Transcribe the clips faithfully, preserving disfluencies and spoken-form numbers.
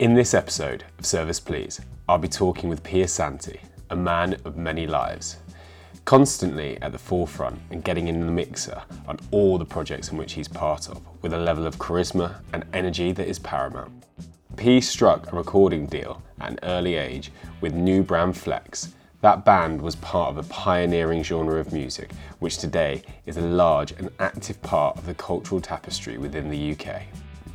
In this episode of Service Please, I'll be talking with Peigh Asante, a man of many lives, constantly at the forefront and getting in the mixer on all the projects in which he's part of, with a level of charisma and energy that is paramount. Peigh struck a recording deal at an early age with new brand Flex. That band was part of a pioneering genre of music, which today is a large and active part of the cultural tapestry within the U K.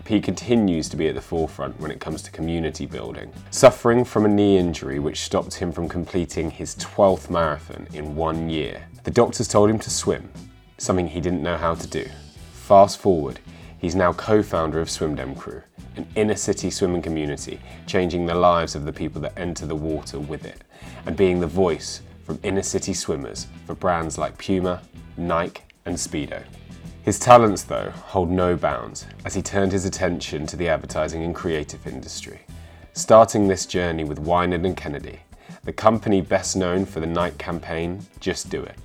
Peigh continues to be at the forefront when it comes to community building, suffering from a knee injury which stopped him from completing his twelfth marathon in one year. The doctors told him to swim, something he didn't know how to do. Fast forward, he's now co-founder of Swim Dem Crew, an inner city swimming community, changing the lives of the people that enter the water with it, and being the voice from inner city swimmers for brands like Puma, Nike and Speedo. His talents, though, hold no bounds as he turned his attention to the advertising and creative industry, starting this journey with Wieden and Kennedy, the company best known for the Nike campaign, Just Do It.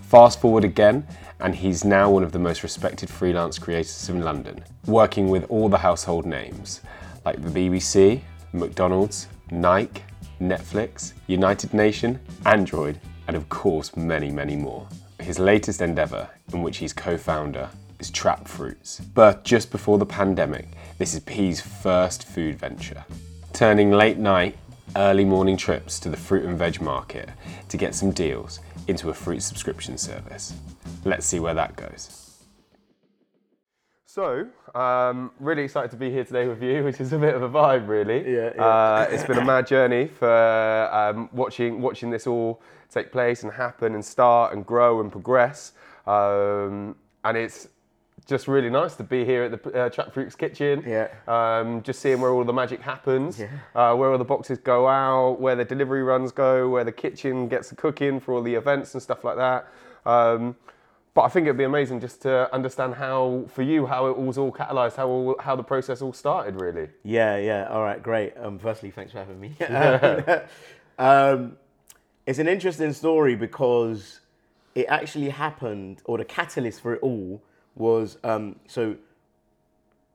Fast forward again, and he's now one of the most respected freelance creators in London, working with all the household names like the B B C, McDonald's, Nike, Netflix, United Nations, Android, and of course many, many more. His latest endeavour, in which he's co-founder, is Trap Fruits. Birthed just before the pandemic, this is P's first food venture, turning late night, early morning trips to the fruit and veg market to get some deals into a fruit subscription service. Let's see where that goes. So, um, really excited to be here today with you, which is a bit of a vibe, really. Yeah, yeah. Uh, it's been a mad journey for um, watching watching this all take place and happen and start and grow and progress. Um, and it's just really nice to be here at the uh, Trap Fruits kitchen. Yeah. Um, just seeing where all the magic happens, yeah. uh, where all the boxes go out, where the delivery runs go, where the kitchen gets the cooking for all the events and stuff like that. Um, But I think it'd be amazing just to understand how, for you, how it was all catalysed, how all, how the process all started, really. Yeah, yeah. All right, great. Um, firstly, thanks for having me. Yeah. um, it's an interesting story because it actually happened, or the catalyst for it all was, um, so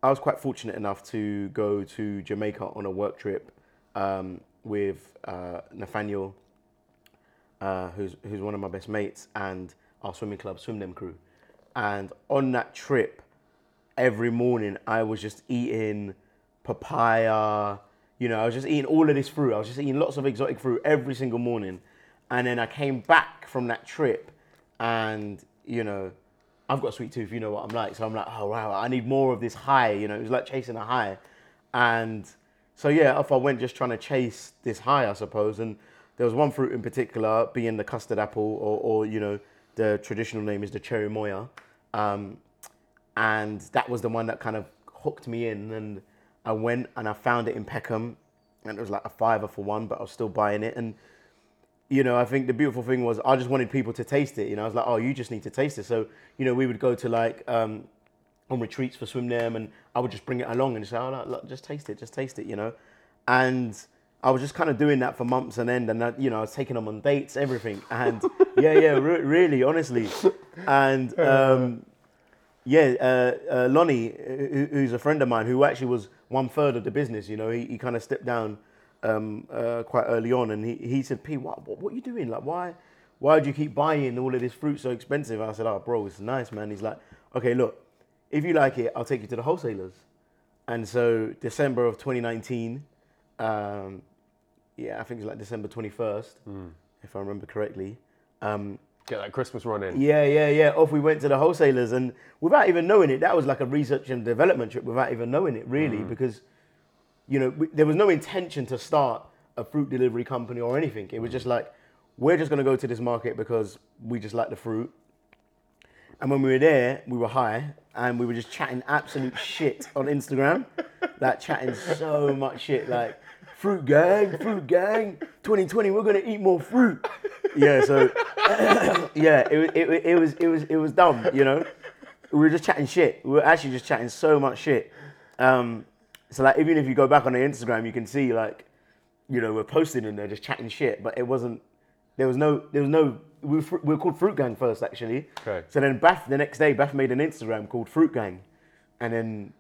I was quite fortunate enough to go to Jamaica on a work trip um, with uh, Nathaniel, uh, who's who's one of my best mates, and our swimming club, Swim Dem Crew. And on that trip, every morning I was just eating papaya, you know, I was just eating all of this fruit. I was just eating lots of exotic fruit every single morning. And then I came back from that trip and, you know, I've got a sweet tooth, you know what I'm like. So I'm like, oh wow, I need more of this high, you know, it was like chasing a high. And so yeah, off I went just trying to chase this high, I suppose. And there was one fruit in particular, being the custard apple, or, or you know, the traditional name is the cherry moya, um, and that was the one that kind of hooked me in. And I went and I found it in Peckham, and it was like a fiver for one, but I was still buying it. And you know, I think the beautiful thing was I just wanted people to taste it. You know, I was like, oh, you just need to taste it. So you know, we would go to like um, on retreats for Swim Dem, and I would just bring it along and say, oh, look, look, just taste it, just taste it. You know, and I was just kind of doing that for months on end, and I, you know, I was taking them on dates, everything, and yeah, yeah, re- really, honestly, and um, yeah, uh, uh, Lonnie, who, who's a friend of mine, who actually was one third of the business, you know, he, he kind of stepped down um, uh, quite early on, and he, he said, P, what, what what are you doing? Like, why, why do you keep buying all of this fruit so expensive? And I said, oh, bro, it's nice, man. He's like, okay, look, if you like it, I'll take you to the wholesalers, and so December of twenty nineteen. Um, Yeah, I think it's like December twenty-first, mm. if I remember correctly. Um, Get that Christmas run in. Yeah, yeah, yeah. Off we went to the wholesalers, and without even knowing it, that was like a research and development trip without even knowing it, really, mm. because, you know, we, there was no intention to start a fruit delivery company or anything. It was just like, we're just going to go to this market because we just like the fruit. And when we were there, we were high, and we were just chatting absolute shit on Instagram. Like, chatting so much shit, like, fruit gang, fruit gang, twenty twenty, we're gonna eat more fruit. Yeah, so yeah, it, it, it was it was it was dumb, you know. We were just chatting shit. We were actually just chatting so much shit. Um, so like, even if you go back on the Instagram, you can see like, you know, we're posting in there just chatting shit. But it wasn't. There was no. There was no. We were, we were called Fruit Gang first, actually. Okay. So then Beth, the next day, Beth made an Instagram called Fruit Gang, and then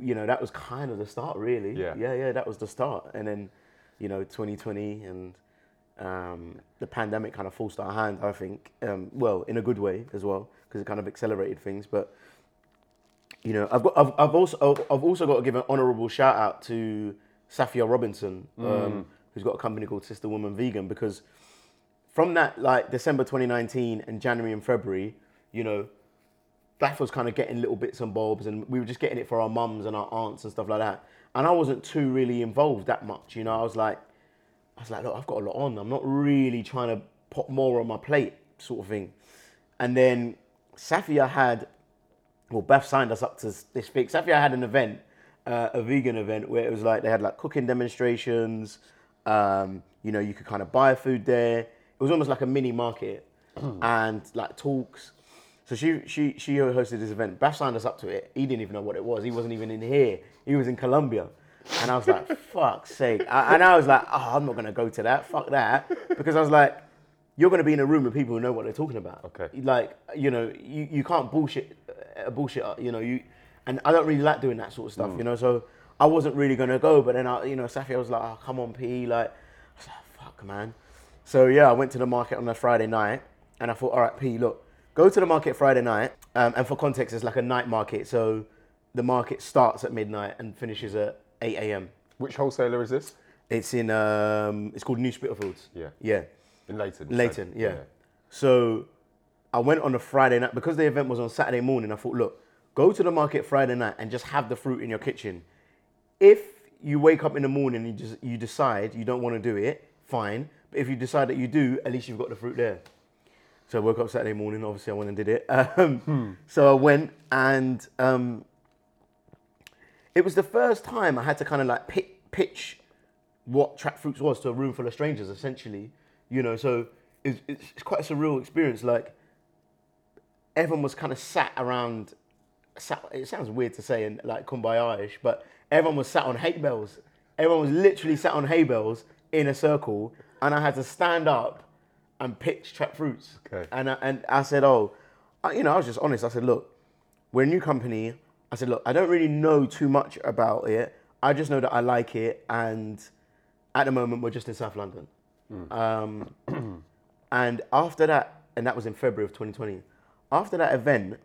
you know, that was kind of the start, really. Yeah, yeah, yeah that was the start. And then, you know, twenty twenty and um, the pandemic kind of forced our hand, I think. Um, well, in a good way as well, because it kind of accelerated things. But you know, I've got, I've, I've also, I've also got to give an honourable shout out to Safia Robinson, um, mm. who's got a company called Sister Woman Vegan, because from that, like December twenty nineteen and January and February, you know, Beth was kind of getting little bits and bobs, and we were just getting it for our mums and our aunts and stuff like that. And I wasn't too really involved that much, you know. I was like, I was like, look, I've got a lot on. I'm not really trying to pop more on my plate, sort of thing. And then Safia had, well, Beth signed us up to this big. Safia had an event, uh, a vegan event, where it was like they had like cooking demonstrations. Um, you know, you could kind of buy food there. It was almost like a mini market, and like talks. So she she she hosted this event. Beth signed us up to it. He didn't even know what it was. He wasn't even in here. He was in Colombia. And I was like, fuck's sake. I, and I was like, oh, I'm not going to go to that. Fuck that. Because I was like, you're going to be in a room with people who know what they're talking about. Okay. Like, you know, you, you can't bullshit a uh, bullshit, uh, you know. you. And I don't really like doing that sort of stuff, mm. you know. So I wasn't really going to go. But then, I, you know, Safia was like, oh, come on, P. Like, I was like, fuck, man. So, yeah, I went to the market on a Friday night. And I thought, all right, P, look. Go to the market Friday night, um, and for context, it's like a night market. So the market starts at midnight and finishes at eight a.m. Which wholesaler is this? It's in, um, it's called New Spitalfields. Yeah. Yeah. In Leighton. Leighton, yeah. yeah. So I went on a Friday night, because the event was on Saturday morning. I thought, look, go to the market Friday night and just have the fruit in your kitchen. If you wake up in the morning and you, just, you decide you don't want to do it, fine. But if you decide that you do, at least you've got the fruit there. So I woke up Saturday morning, obviously I went and did it. Um, hmm. So I went and um, it was the first time I had to kind of like pitch, pitch what Trap Fruits was to a room full of strangers, essentially. You know, so it's, it's quite a surreal experience. Like everyone was kind of sat around, sat, it sounds weird to say and like kumbaya-ish, but everyone was sat on hay bales. Everyone was literally sat on hay bales in a circle, and I had to stand up and pitch Trap Fruits. Okay. And I, and I said, oh, I, you know, I was just honest. I said, look, we're a new company. I said, look, I don't really know too much about it. I just know that I like it. And at the moment, we're just in South London. Mm. Um, and after that, and that was in February of twenty twenty, after that event,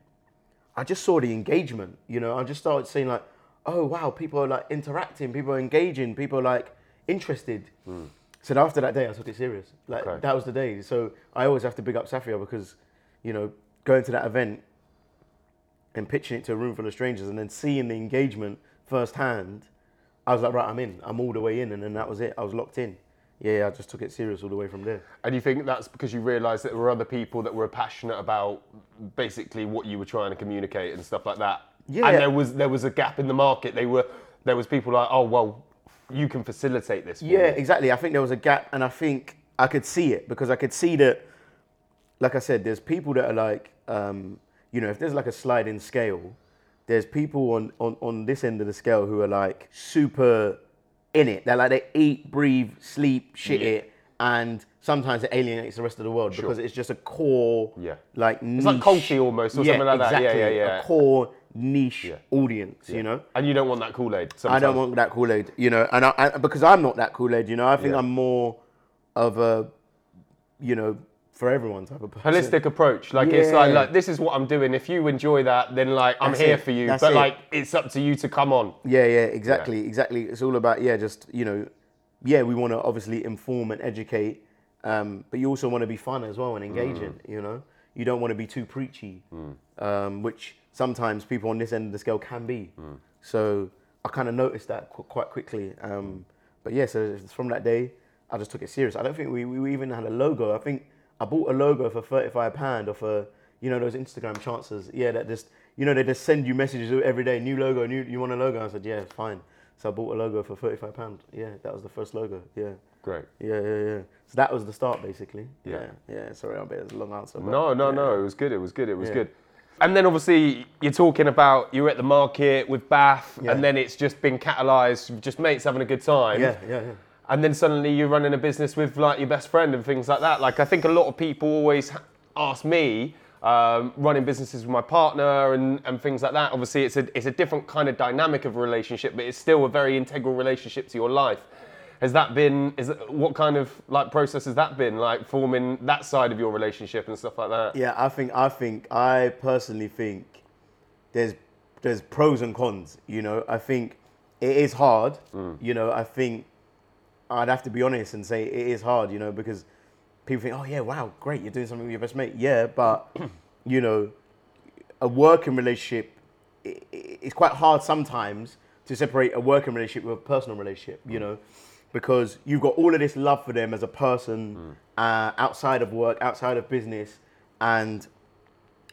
I just saw the engagement. You know, I just started seeing like, oh, wow, people are like interacting, people are engaging, people are like interested. Mm. So after that day, I took it serious. Like okay. That was the day. So I always have to big up Safia because, you know, going to that event and pitching it to a room full of strangers and then seeing the engagement firsthand, I was like, right, I'm in. I'm all the way in. And then that was it. I was locked in. Yeah, I just took it serious all the way from there. And you think that's because you realised that there were other people that were passionate about basically what you were trying to communicate and stuff like that? Yeah. And there was there was a gap in the market. They were there was people like, oh, well, you can facilitate this. Yeah, me. Exactly. I think there was a gap, and I think I could see it because I could see that, like I said, there's people that are like, um, you know, if there's like a sliding scale, there's people on, on, on this end of the scale who are like super in it. They're like, they eat, breathe, sleep, shit yeah. it. And sometimes it alienates the rest of the world sure. because it's just a core, yeah. like niche. It's like culty almost or yeah, something like exactly. that. Yeah, yeah, yeah. A core niche yeah. audience, yeah. you know? And you don't want that Kool-Aid sometimes. I don't want that Kool-Aid, you know? And I, I, because I'm not that Kool-Aid, you know? I think yeah. I'm more of a, you know, for everyone type of person. Holistic approach. Like, yeah. it's like, like, this is what I'm doing. If you enjoy that, then like, I'm That's here it. For you. That's but it. Like, it's up to you to come on. Yeah, yeah, exactly, yeah. exactly. It's all about, yeah, just, you know, yeah, we want to obviously inform and educate, um, but you also want to be fun as well and engaging, mm. you know? You don't want to be too preachy, mm. um, which sometimes people on this end of the scale can be. Mm. So I kind of noticed that qu- quite quickly. Um, but yeah, so from that day, I just took it serious. I don't think we, we even had a logo. I think I bought a logo for thirty-five pounds off a, you know, those Instagram chances. Yeah, that just, you know, they just send you messages every day, new logo, new, you want a logo? I said, yeah, fine. So I bought a logo for thirty-five pounds. Yeah, that was the first logo, yeah. Great. Yeah, yeah, yeah. So that was the start, basically. Yeah. Yeah, yeah. Sorry, I'll be, it was a long answer. But no, no, yeah. no, it was good, it was good, it was yeah. good. And then obviously you're talking about you're at the market with Bath, yeah. and then it's just been catalysed, just mates having a good time. Yeah, yeah, yeah. And then suddenly you're running a business with like your best friend and things like that. Like I think a lot of people always ask me, um, running businesses with my partner and, and things like that. Obviously, it's a, it's a different kind of dynamic of a relationship, but it's still a very integral relationship to your life. Has that been, is it, what kind of like process has that been, like forming that side of your relationship and stuff like that? Yeah, I think, I think, I personally think there's there's pros and cons, you know. I think it is hard, mm. you know, I think I'd have to be honest and say it is hard, you know, because people think, oh yeah, wow, great, you're doing something with your best mate. Yeah, but, you know, a working relationship, it, it, it's quite hard sometimes to separate a working relationship with a personal relationship, you mm. know. Because you've got all of this love for them as a person, mm. uh, outside of work, outside of business, and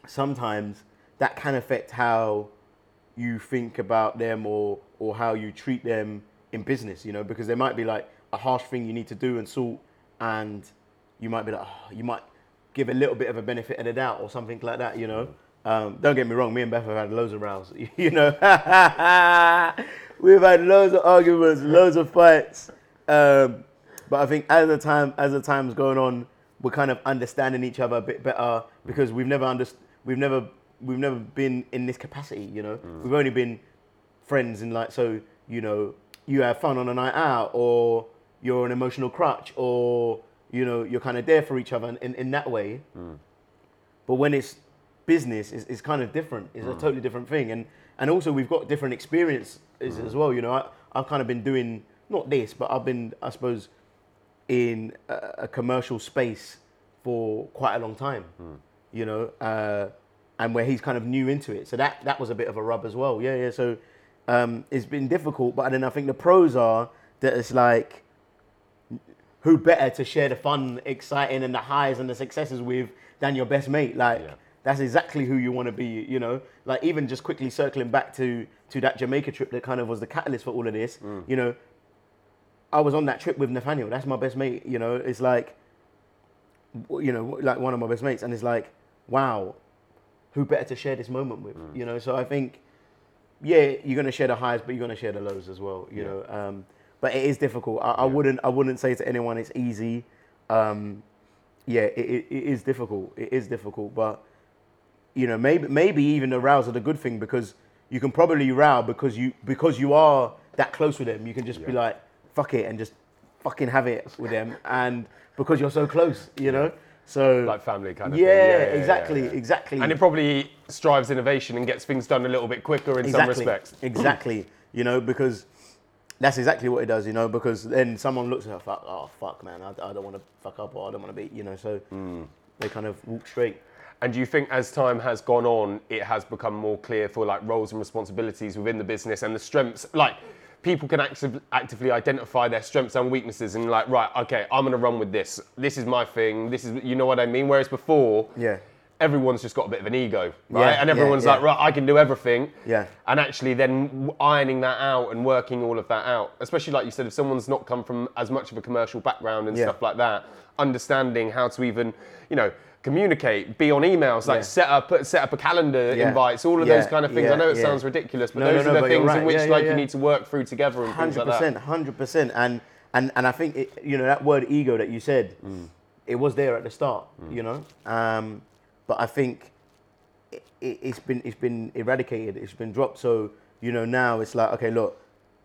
sometimes that can affect how you think about them or or how you treat them in business, you know, because there might be like a harsh thing you need to do and sort, and you might be like, oh, you might give a little bit of a benefit of the doubt or something like that, you know. Um, don't get me wrong, me and Beth have had loads of rows, you know. We've had loads of arguments, loads of fights. Um, but I think as the time as the time's going on, we're kind of understanding each other a bit better because we've never underst- we've never we've never been in this capacity, you know. Mm. We've only been friends in like, so you know, you have fun on a night out, or you're an emotional crutch, or you know, you're kind of there for each other in, in that way. Mm. But when it's business, it's, it's kind of different. It's mm. a totally different thing, and and also we've got different experiences mm. as well. You know, I, I've kind of been doing. Not this, but I've been, I suppose, in a, a commercial space for quite a long time, mm. you know, uh, and where he's kind of new into it. So that, that was a bit of a rub as well. Yeah, yeah. So um, it's been difficult, but then I think the pros are that it's like, who better to share the fun, exciting, and the highs and the successes with than your best mate? Like, yeah. That's exactly who you want to be, you know? Like, even just quickly circling back to, to that Jamaica trip that kind of was the catalyst for all of this, mm. you know, I was on that trip with Nathaniel. That's my best mate, you know. It's like, you know, like one of my best mates. And it's like, wow, who better to share this moment with, mm. you know? So I think, yeah, you're going to share the highs, but you're going to share the lows as well, you yeah. know. Um, but it is difficult. I, yeah. I wouldn't I wouldn't say to anyone it's easy. Um, yeah, it, it, it is difficult. It is difficult. But, you know, maybe maybe even the rows are the good thing because you can probably row because you, because you are that close with them. You can just yeah. be like, fuck it, and just fucking have it with them, and because you're so close, you know, so like family kind of yeah, thing. Yeah, yeah, exactly, yeah, yeah. exactly. And it probably strives innovation and gets things done a little bit quicker in exactly. some respects. Exactly, you know, because that's exactly what it does, you know, because then someone looks at her, fuck, oh fuck, man, I, I don't want to fuck up, or I don't want to be, you know, so mm. they kind of walk straight. And do you think as time has gone on, it has become more clear for like roles and responsibilities within the business and the strengths, like. People can active, actively identify their strengths and weaknesses and like, right, okay, I'm going to run with this. This is my thing. This is, you know what I mean? Whereas before, yeah, everyone's just got a bit of an ego, right? Yeah, and everyone's yeah, yeah. like, right, I can do everything. Yeah. And actually then ironing that out and working all of that out, especially like you said, if someone's not come from as much of a commercial background and yeah. stuff like that, understanding how to even, you know, communicate, be on emails, like yeah. set up set up a calendar yeah. invites, all of yeah. those kind of things. Yeah. I know it yeah. sounds ridiculous, but no, those no, no, are the things right. in which yeah, yeah, like yeah. you need to work through together and things like that. one hundred percent, one hundred percent. And, and, and I think, it, you know, that word ego that you said, mm. it was there at the start, mm. you know? Um, but I think it, it, it's been it's been eradicated, it's been dropped. So, you know, now it's like, okay, look,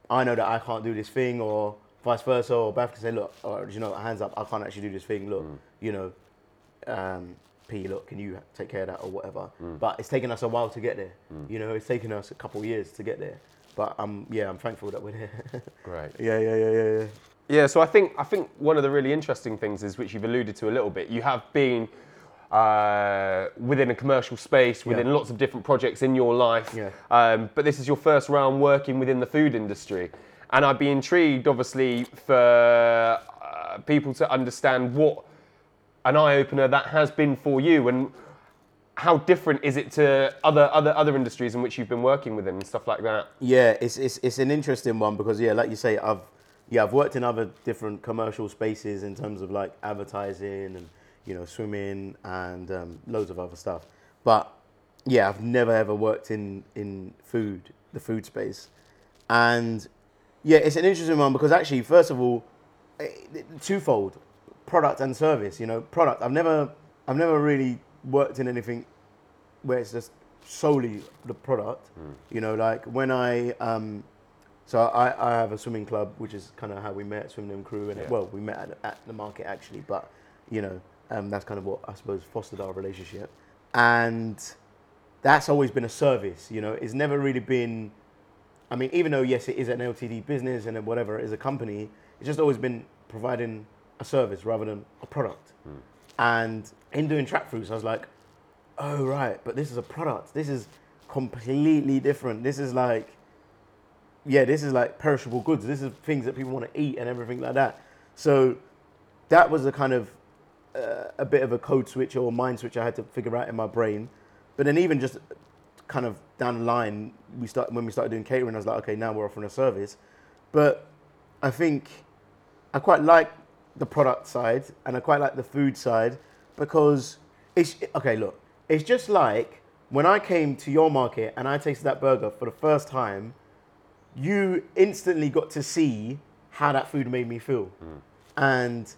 I know that I can't do this thing, or vice versa, or Beth can say, look, or, you know, hands up, I can't actually do this thing, look, mm. you know, Um, P, look, can you take care of that or whatever? Mm. But it's taken us a while to get there. Mm. You know, it's taken us a couple of years to get there. But um, yeah, I'm thankful that we're there. Great. Yeah, yeah, yeah, yeah, yeah. Yeah. So I think I think one of the really interesting things is, which you've alluded to a little bit, you have been uh, within a commercial space, within yeah. lots of different projects in your life. Yeah. Um, but this is your first round working within the food industry, and I'd be intrigued, obviously, for uh, people to understand what. An eye-opener that has been for you, and how different is it to other other other industries in which you've been working within and stuff like that? Yeah, it's it's it's an interesting one because yeah, like you say, I've yeah I've worked in other different commercial spaces in terms of like advertising and you know swimming and um, loads of other stuff, but yeah, I've never ever worked in in food, the food space, and yeah, it's an interesting one because actually, first of all, twofold. Product and service, you know, product. I've never, I've never really worked in anything where it's just solely the product. Mm. You know, like when I, um, so I, I have a swimming club, which is kind of how we met, Swim Dem Crew, and yeah. well, we met at, at the market actually, but you know, um, that's kind of what I suppose fostered our relationship, and that's always been a service. You know, it's never really been. I mean, even though yes, it is an L T D business and whatever, it is a company. It's just always been providing a service rather than a product. Mm. And in doing Trap Fruits, I was like, oh right, but this is a product. This is completely different. This is like, yeah, this is like perishable goods. This is things that people want to eat and everything like that. So that was a kind of uh, a bit of a code switch or mind switch I had to figure out in my brain. But then even just kind of down the line, we start when we started doing catering, I was like, okay, now we're offering a service. But I think I quite like the product side and I quite like the food side because it's, okay, look, it's just like when I came to your market and I tasted that burger for the first time, you instantly got to see how that food made me feel. Mm. And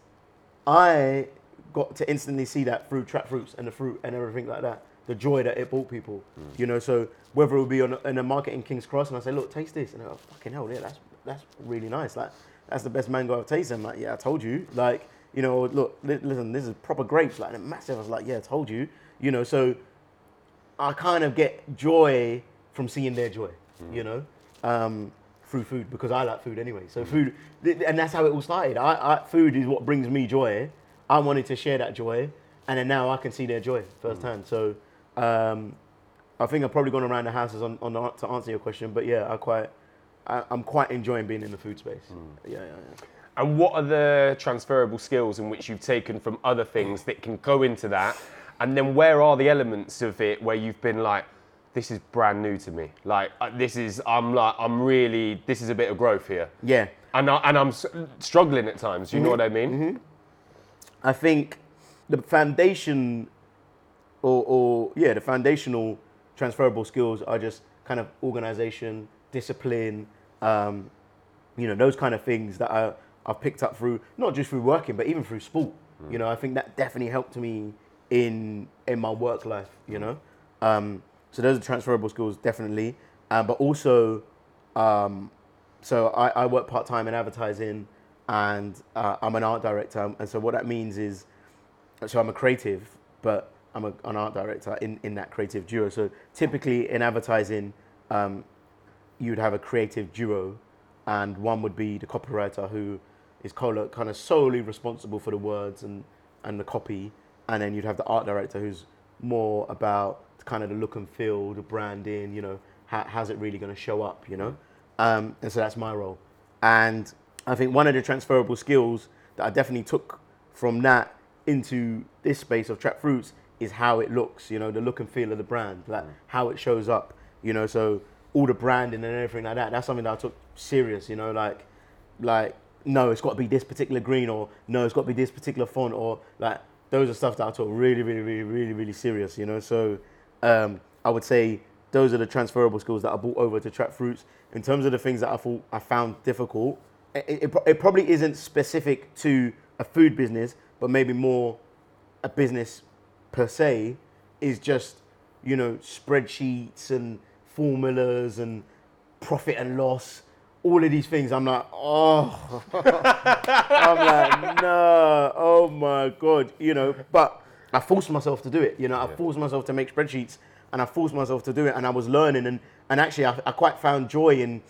I got to instantly see that through Trap Fruits and the fruit and everything like that, the joy that it brought people, mm. you know, so whether it would be on a, in a market in King's Cross and I say, look, taste this, and I go, fucking hell, yeah, that's that's really nice, like, that's the best mango I've tasted, I'm like, yeah, I told you, like, you know, look, li- listen, this is proper grapes, like, and massive, I was like, yeah, I told you, you know, so I kind of get joy from seeing their joy, mm. you know, um, through food, because I like food anyway, so mm. food, th- and that's how it all started, I, I food is what brings me joy, I wanted to share that joy, and then now I can see their joy firsthand, mm. so Um, I think I've probably gone around the houses on, on the, to answer your question, but yeah, I quite, I, I'm quite enjoying being in the food space. Mm. Yeah, yeah, yeah. And what are the transferable skills in which you've taken from other things that can go into that? And then where are the elements of it where you've been like, this is brand new to me. Like uh, this is, I'm like, I'm really, this is a bit of growth here. Yeah. And, I, and I'm s- struggling at times. You mm-hmm. know what I mean? Mm-hmm. I think the foundation. Or, or yeah, the foundational transferable skills are just kind of organization, discipline, um, you know, those kind of things that I, I've picked up through, not just through working, but even through sport. Mm. You know, I think that definitely helped me in in my work life, you know. Um, so those are transferable skills, definitely. Uh, but also, um, so I, I work part-time in advertising and uh, I'm an art director. And so what that means is, so I'm a creative, but I'm a, an art director in, in that creative duo. So typically in advertising, um, you'd have a creative duo and one would be the copywriter who is kind of solely responsible for the words and, and the copy. And then you'd have the art director who's more about kind of the look and feel, the branding, you know, how, how's it really going to show up, you know? Um, and so that's my role. And I think one of the transferable skills that I definitely took from that into this space of Trap Fruits is how it looks, you know, the look and feel of the brand, like mm. how it shows up, you know, so all the branding and everything like that, that's something that I took serious, you know, like, like no, it's got to be this particular green, or no, it's got to be this particular font, or like, those are stuff that I took really, really, really, really, really serious, you know, so um, I would say those are the transferable skills that I brought over to Trap Fruits. In terms of the things that I thought I found difficult, it, it, it probably isn't specific to a food business, but maybe more a business per se, is just, you know, spreadsheets and formulas and profit and loss, all of these things. I'm like, oh, I'm like, no, oh my God, you know, but I forced myself to do it, you know, I yeah. forced myself to make spreadsheets and I forced myself to do it and I was learning and, and actually I, I quite found joy in,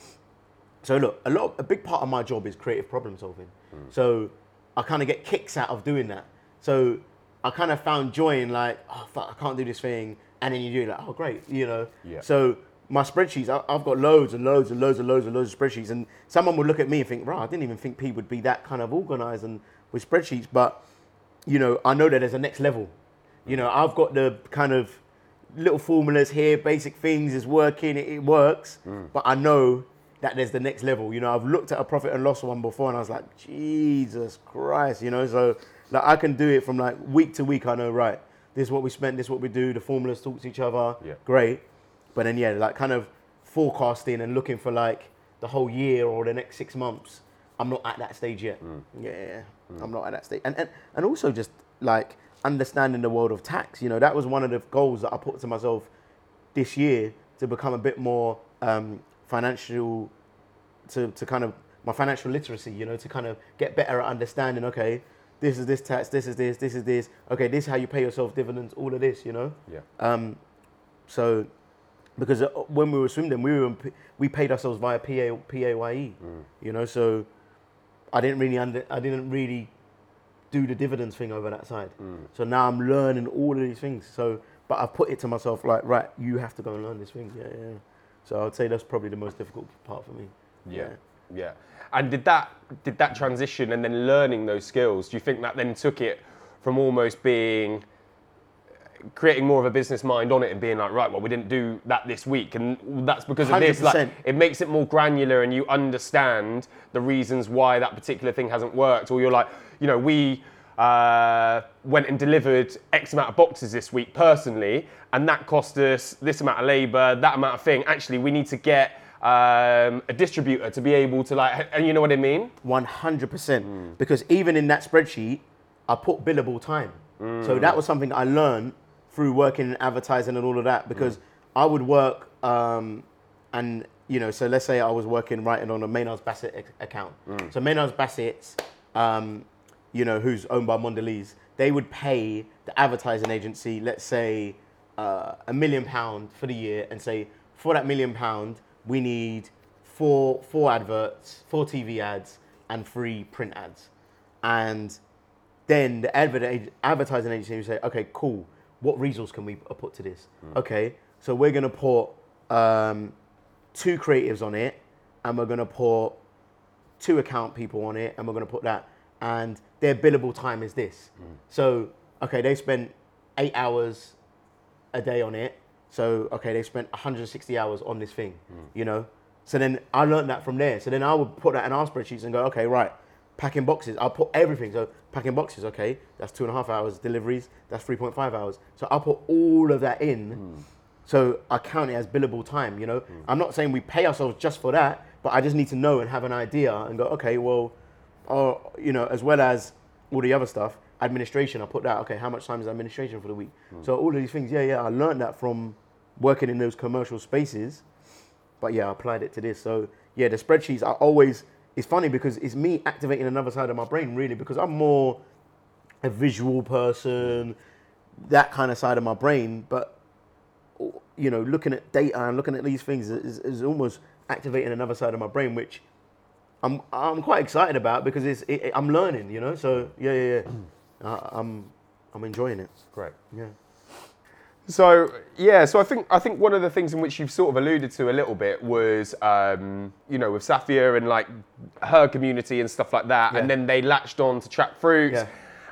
so look, a, lot, a big part of my job is creative problem solving. Mm. So I kind of get kicks out of doing that. So I kind of found joy in like, oh fuck, I can't do this thing, and then you do it like, oh great, you know. Yeah. So my spreadsheets, I, I've got loads and loads and loads and loads and loads of spreadsheets, and someone would look at me and think, right, I didn't even think P would be that kind of organised and with spreadsheets, but you know, I know that there's a next level. You know, I've got the kind of little formulas here, basic things, it's working, it, it works, mm. but I know that there's the next level. You know, I've looked at a profit and loss one before, and I was like, Jesus Christ, you know, so. Like I can do it from like week to week. I know, right, this is what we spent, this is what we do. The formulas talk to each other. Yeah. Great. But then, yeah, like kind of forecasting and looking for like the whole year or the next six months. I'm not at that stage yet. Mm. Yeah, yeah. Mm. I'm not at that stage. And, and and also just like understanding the world of tax. You know, that was one of the goals that I put to myself this year to become a bit more um, financial, to, to kind of, my financial literacy, you know, to kind of get better at understanding, okay, this is this tax, this is this, this is this, okay, this is how you pay yourself dividends, all of this, you know? Yeah. Um, so, because when we were Swim Dem, we were in, we paid ourselves via P A Y E, mm. you know, so I didn't really under, I didn't really do the dividends thing over that side. Mm. So now I'm learning all of these things. So, but I've put it to myself like, right, you have to go and learn this thing, yeah, yeah. So I would say that's probably the most difficult part for me. Yeah. yeah. Yeah, and did that did that transition and then learning those skills, do you think that then took it from almost being, creating more of a business mind on it and being like, right, well, we didn't do that this week, and that's because of this, like, it makes it more granular and you understand the reasons why that particular thing hasn't worked, or you're like, you know, we uh, went and delivered X amount of boxes this week personally, and that cost us this amount of labour, that amount of thing, actually we need to get Um, a distributor to be able to like, and you know what I mean? one hundred percent Mm. Because even in that spreadsheet, I put billable time. Mm. So that was something I learned through working in advertising and all of that, because mm. I would work um, and, you know, so let's say I was working, writing on a Maynard's Bassett account. Mm. So Maynard's Bassett's, um, you know, who's owned by Mondelez, they would pay the advertising agency, let's say uh, a million pound for the year, and say for that million pound, we need four four adverts, four T V ads, and three print ads. And then the adver- advertising agency would say, okay, cool, what resource can we put to this? Mm. Okay, so we're gonna put um, two creatives on it, and we're gonna put two account people on it, and we're gonna put that, and their billable time is this. Mm. So, okay, they spent eight hours a day on it, so, okay, they spent one hundred sixty hours on this thing, mm. you know? So then I learned that from there. So then I would put that in our spreadsheets and go, okay, right, packing boxes. I'll put everything. So packing boxes, okay, that's two and a half hours. Deliveries, that's three point five hours. So I'll put all of that in. Mm. So I count it as billable time, you know? Mm. I'm not saying we pay ourselves just for that, but I just need to know and have an idea and go, okay, well, or, you know, as well as all the other stuff, administration, I put that, okay, how much time is administration for the week? Mm. So all of these things, yeah, yeah, I learned that from working in those commercial spaces, but yeah, I applied it to this. So yeah, the spreadsheets are always, it's funny because it's me activating another side of my brain really, because I'm more a visual person, that kind of side of my brain, but you know, looking at data and looking at these things is, is almost activating another side of my brain, which I'm I'm quite excited about because it's it, it, I'm learning, you know, so yeah, yeah, yeah. Uh, I'm, I'm enjoying it. Great. Yeah. So yeah, so I think I think one of the things in which you've sort of alluded to a little bit was, um, you know, with Safia and like her community and stuff like that, yeah. and then they latched on to Trap Fruits, yeah.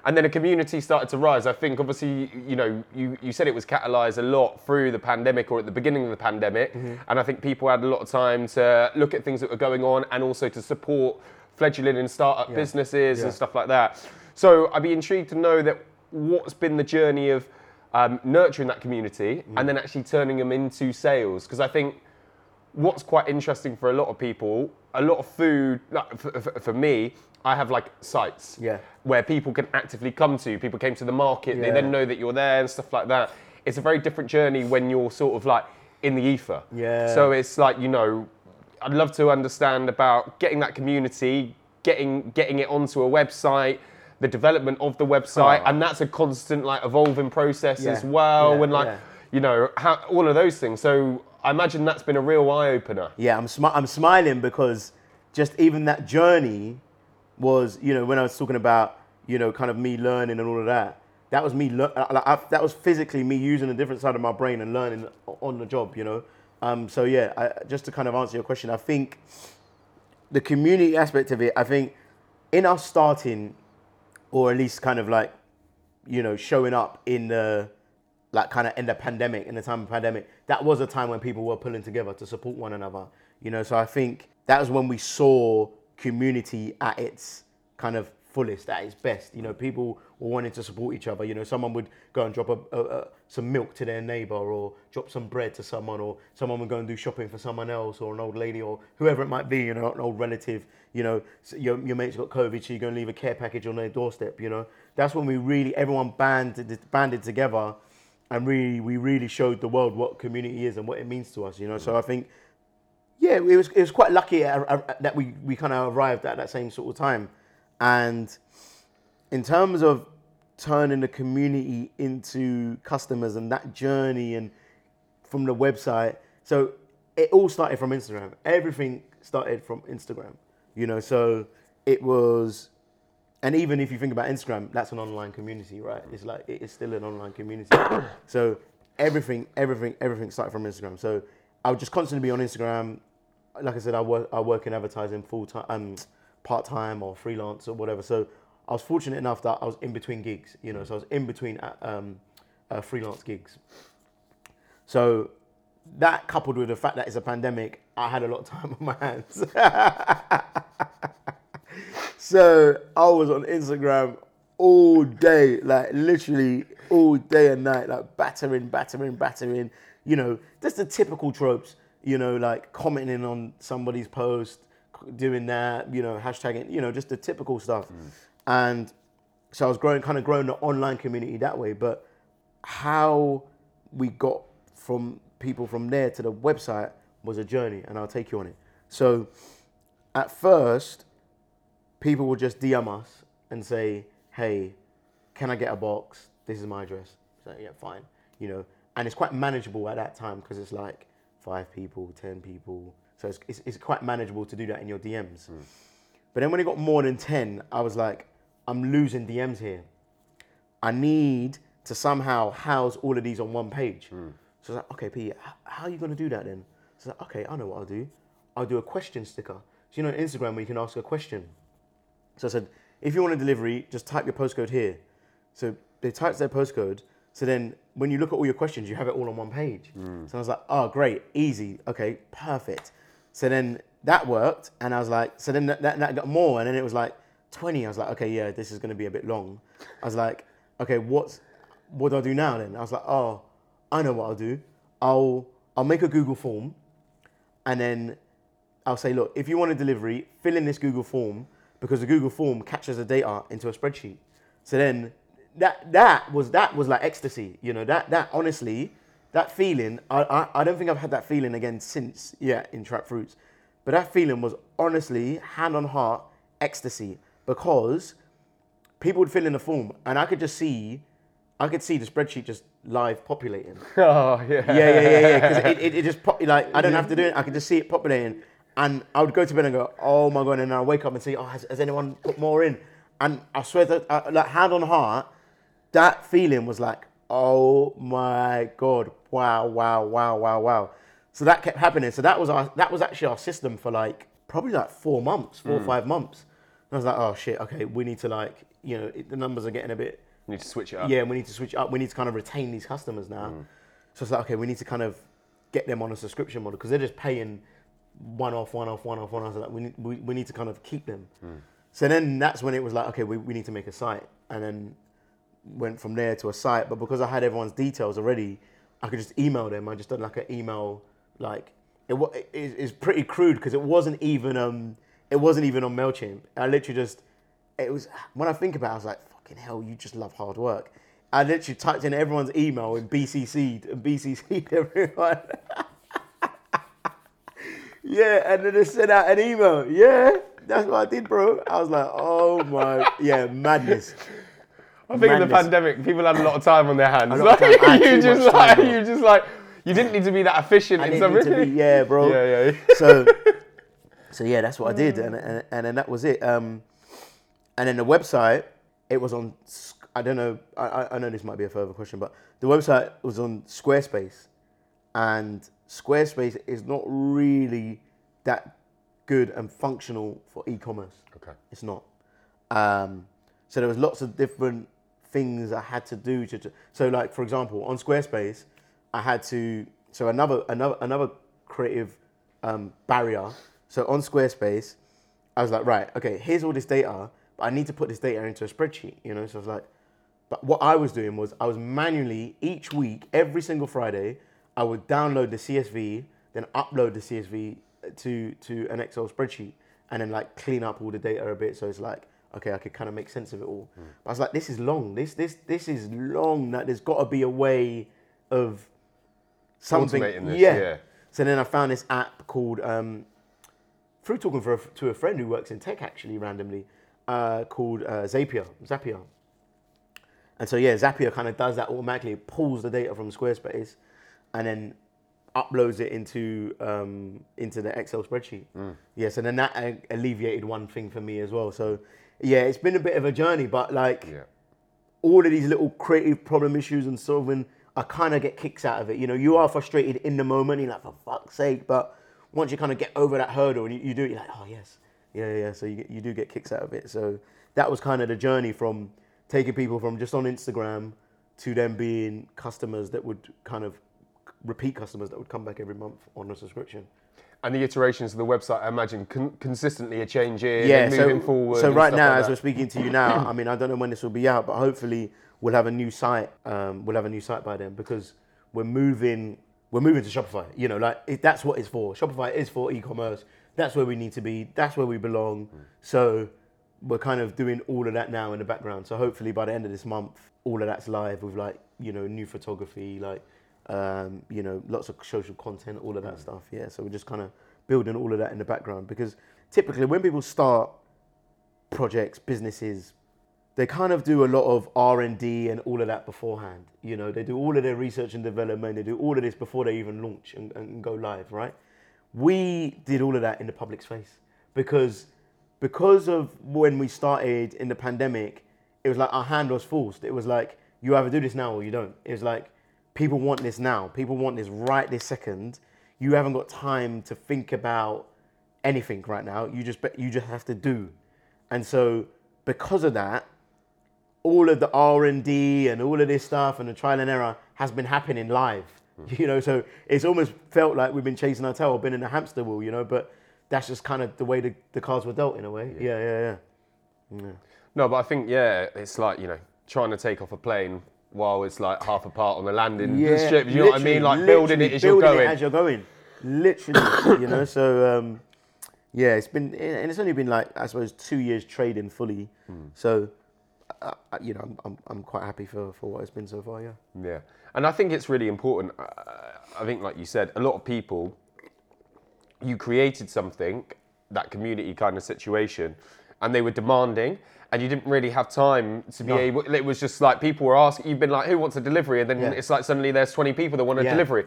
and then a community started to rise. I think obviously, you know, you, you said it was catalyzed a lot through the pandemic or at the beginning of the pandemic, mm-hmm. and I think people had a lot of time to look at things that were going on and also to support fledgling and startup yeah. businesses yeah. and stuff like that. So I'd be intrigued to know that what's been the journey of um, nurturing that community mm. and then actually turning them into sales. Because I think what's quite interesting for a lot of people, a lot of food, like for, for me, I have like sites yeah. where people can actively come to. People came to the market, yeah. they then know that you're there and stuff like that. It's a very different journey when you're sort of like in the ether. Yeah. So it's like, you know, I'd love to understand about getting that community, getting getting it onto a website, the development of the website, oh. and that's a constant like evolving process yeah. as well, yeah. and like yeah. you know how, all of those things. So I imagine that's been a real eye opener. Yeah, I'm smi- I'm smiling because just even that journey was, you know, when I was talking about, you know, kind of me learning and all of that. That was me. Le- I, I, that was physically me using a different side of my brain and learning on the job. You know, um, so yeah, I, just to kind of answer your question, I think the community aspect of it. I think in us starting. Or at least kind of like, you know, showing up in the, like kind of in the pandemic, in the time of pandemic, that was a time when people were pulling together to support one another, you know? So I think that was when we saw community at its kind of fullest, at its best, you know, people were wanting to support each other, you know, someone would go and drop a, a, a, some milk to their neighbor or drop some bread to someone, or someone would go and do shopping for someone else or an old lady or whoever it might be, you know, an old relative. You know, so your, your mate's got COVID, so you're going to leave a care package on their doorstep, you know. That's when we really, everyone banded banded together and really, we really showed the world what community is and what it means to us, you know. Mm. So I think, yeah, it was it was quite lucky at, at, that we, we kind of arrived at that same sort of time. And in terms of turning the community into customers and that journey and from the website, so it all started from Instagram. Everything started from Instagram, you know. So it was, and even if you think about Instagram, that's an online community, right? It's like, it is still an online community. So everything, everything, everything started from Instagram. So I would just constantly be on Instagram. Like I said, I work, I work in advertising full time, um, part time or freelance or whatever. So I was fortunate enough that I was in between gigs, you know. So I was in between um, uh, freelance gigs. So that, coupled with the fact that it's a pandemic, I had a lot of time on my hands. So I was on Instagram all day, like literally all day and night, like battering, battering, battering. You know, just the typical tropes, you know, like commenting on somebody's post, doing that, you know, hashtagging, you know, just the typical stuff. Mm. And so I was growing, kind of growing the online community that way. But how we got from people from there to the website was a journey, and I'll take you on it. So at first, people would just D M us and say, hey, can I get a box? This is my address. So yeah, fine, you know. And it's quite manageable at that time because it's like five people, ten people. So it's, it's, it's quite manageable to do that in your D Ms. Mm. But then when it got more than ten, I was like, I'm losing D Ms here. I need to somehow house all of these on one page. Mm. So I was like, okay, P, how are you going to do that then? So I was like, okay, I know what I'll do. I'll do a question sticker. So you know on Instagram where you can ask a question. So I said, if you want a delivery, just type your postcode here. So they typed their postcode. So then when you look at all your questions, you have it all on one page. Mm. So I was like, oh, great, easy. Okay, perfect. So then that worked. And I was like, so then that, that, that got more. And then it was like twenty. I was like, okay, yeah, this is going to be a bit long. I was like, okay, what's, what do I do now then? I was like, oh, I know what I'll do. I'll I'll make a Google form. And then I'll say, look, if you want a delivery, fill in this Google form, because the Google form captures the data into a spreadsheet. So then that that was that was like ecstasy, you know. That that honestly, that feeling, I, I, I don't think I've had that feeling again since, yeah, in Trap Fruits. But that feeling was honestly, hand on heart, ecstasy, because people would fill in the form and I could just see, I could see the spreadsheet just live populating. Oh, yeah. Yeah, yeah, yeah, yeah. Because it, it, it just, pop, like, I don't have to do it. I could just see it populating. And I would go to bed and go, oh my God. And I'd wake up and say, oh, has, has anyone put more in? And I swear that, uh, like, hand on heart, that feeling was like, oh my God. Wow, wow, wow, wow, wow. So that kept happening. So that was our, that was actually our system for like, probably like four months, four mm. or five months. And I was like, oh shit, okay, we need to like, you know, it, the numbers are getting a bit, we need to switch it up. Yeah, we need to switch it up. We need to kind of retain these customers now. Mm. So it's like, okay, we need to kind of get them on a subscription model because they're just paying one off, one off, one off, one off. So like we, need, we, we need to kind of keep them. Mm. So then that's when it was like, okay, we, we need to make a site. And then went from there to a site. But because I had everyone's details already, I could just email them. I just done like an email, like, it was it, it's pretty crude because it wasn't even um it wasn't even on MailChimp. I literally just, it was, when I think about it, I was like, fucking hell, you just love hard work. I literally typed in everyone's email and B C C'd and B C C'd everyone. Yeah, and then they sent out an email. Yeah, that's what I did, bro. I was like, oh my, yeah, madness. I think in the pandemic, people had a lot of time on their hands. Like, time, you just like, time, you just like, you didn't need to be that efficient I in some way. Yeah, bro. Yeah, yeah. So, so yeah, that's what I did, and and, and then that was it. Um, and then the website. It was on, I don't know, I, I know this might be a further question, but the website was on Squarespace. And Squarespace is not really that good and functional for e-commerce. Okay. It's not. Um, so there was lots of different things I had to do. to. to so like, for example, on Squarespace, I had to, so another another, another creative um, barrier. So on Squarespace, I was like, right, okay, here's all this data. But I need to put this data into a spreadsheet, you know? So I was like, but what I was doing was I was manually, each week, every single Friday, I would download the C S V, then upload the C S V to, to an Excel spreadsheet, and then like clean up all the data a bit. So it's like, okay, I could kind of make sense of it all. Mm. But I was like, this is long. This this this is long. That there's got to be a way of something. Automating this, yeah. yeah. So then I found this app called um, through talking for a, to a friend who works in tech actually randomly uh, called uh, Zapier. Zapier. And so yeah, Zapier kind of does that automatically. It pulls the data from Squarespace, and then uploads it into um, into the Excel spreadsheet. Mm. Yeah, so then that uh, alleviated one thing for me as well. So yeah, it's been a bit of a journey, but like yeah. all of these little creative problem issues and solving, I kind of get kicks out of it. You know, you are frustrated in the moment. You're like, for fuck's sake! But once you kind of get over that hurdle and you, you do it, you're like, oh yes, yeah, yeah. So you you do get kicks out of it. So that was kind of the journey from taking people from just on Instagram to them being customers that would kind of repeat customers that would come back every month on a subscription. And the iterations of the website, I imagine, con- consistently a change in yeah, and moving so, forward. So right now, like as that. we're speaking to you now, I mean, I don't know when this will be out, but hopefully we'll have a new site. Um, we'll have a new site by then because we're moving. We're moving to Shopify. You know, like it, that's what it's for. Shopify is for e-commerce. That's where we need to be. That's where we belong. Mm. So we're kind of doing all of that now in the background. So hopefully by the end of this month, all of that's live with like you know new photography, like. Um, you know, lots of social content, all of that mm. stuff. Yeah, so we're just kind of building all of that in the background because typically when people start projects, businesses, they kind of do a lot of R and D and all of that beforehand. You know, they do all of their research and development. They do all of this before they even launch and, and go live, right? We did all of that in the public space because because of when we started in the pandemic, it was like our hand was forced. It was like, you either do this now or you don't. It was like, people want this now. People want this right this second. You haven't got time to think about anything right now. You just you just have to do. And so because of that, all of the R and D and all of this stuff and the trial and error has been happening live. Mm. You know, so it's almost felt like we've been chasing our tail, or been in a hamster wheel, you know, but that's just kind of the way the, the cards were dealt in a way. Yeah. yeah, yeah, yeah. Yeah. No, but I think, yeah, it's like, you know, trying to take off a plane while it's like half apart on the landing yeah, strip, you know what I mean? Like building it as building you're going. It as you're going, literally, you know? So, um, yeah, it's been, and it's only been like, I suppose, two years trading fully. Mm. So, uh, you know, I'm, I'm I'm quite happy for, for what it's been so far, yeah. Yeah, and I think it's really important. Uh, I think, like you said, a lot of people, you created something, that community kind of situation, and they were demanding, and you didn't really have time to be no. able, it was just like people were asking, you've been like, who wants a delivery? And then yeah. it's like suddenly there's twenty people that want a yeah. delivery.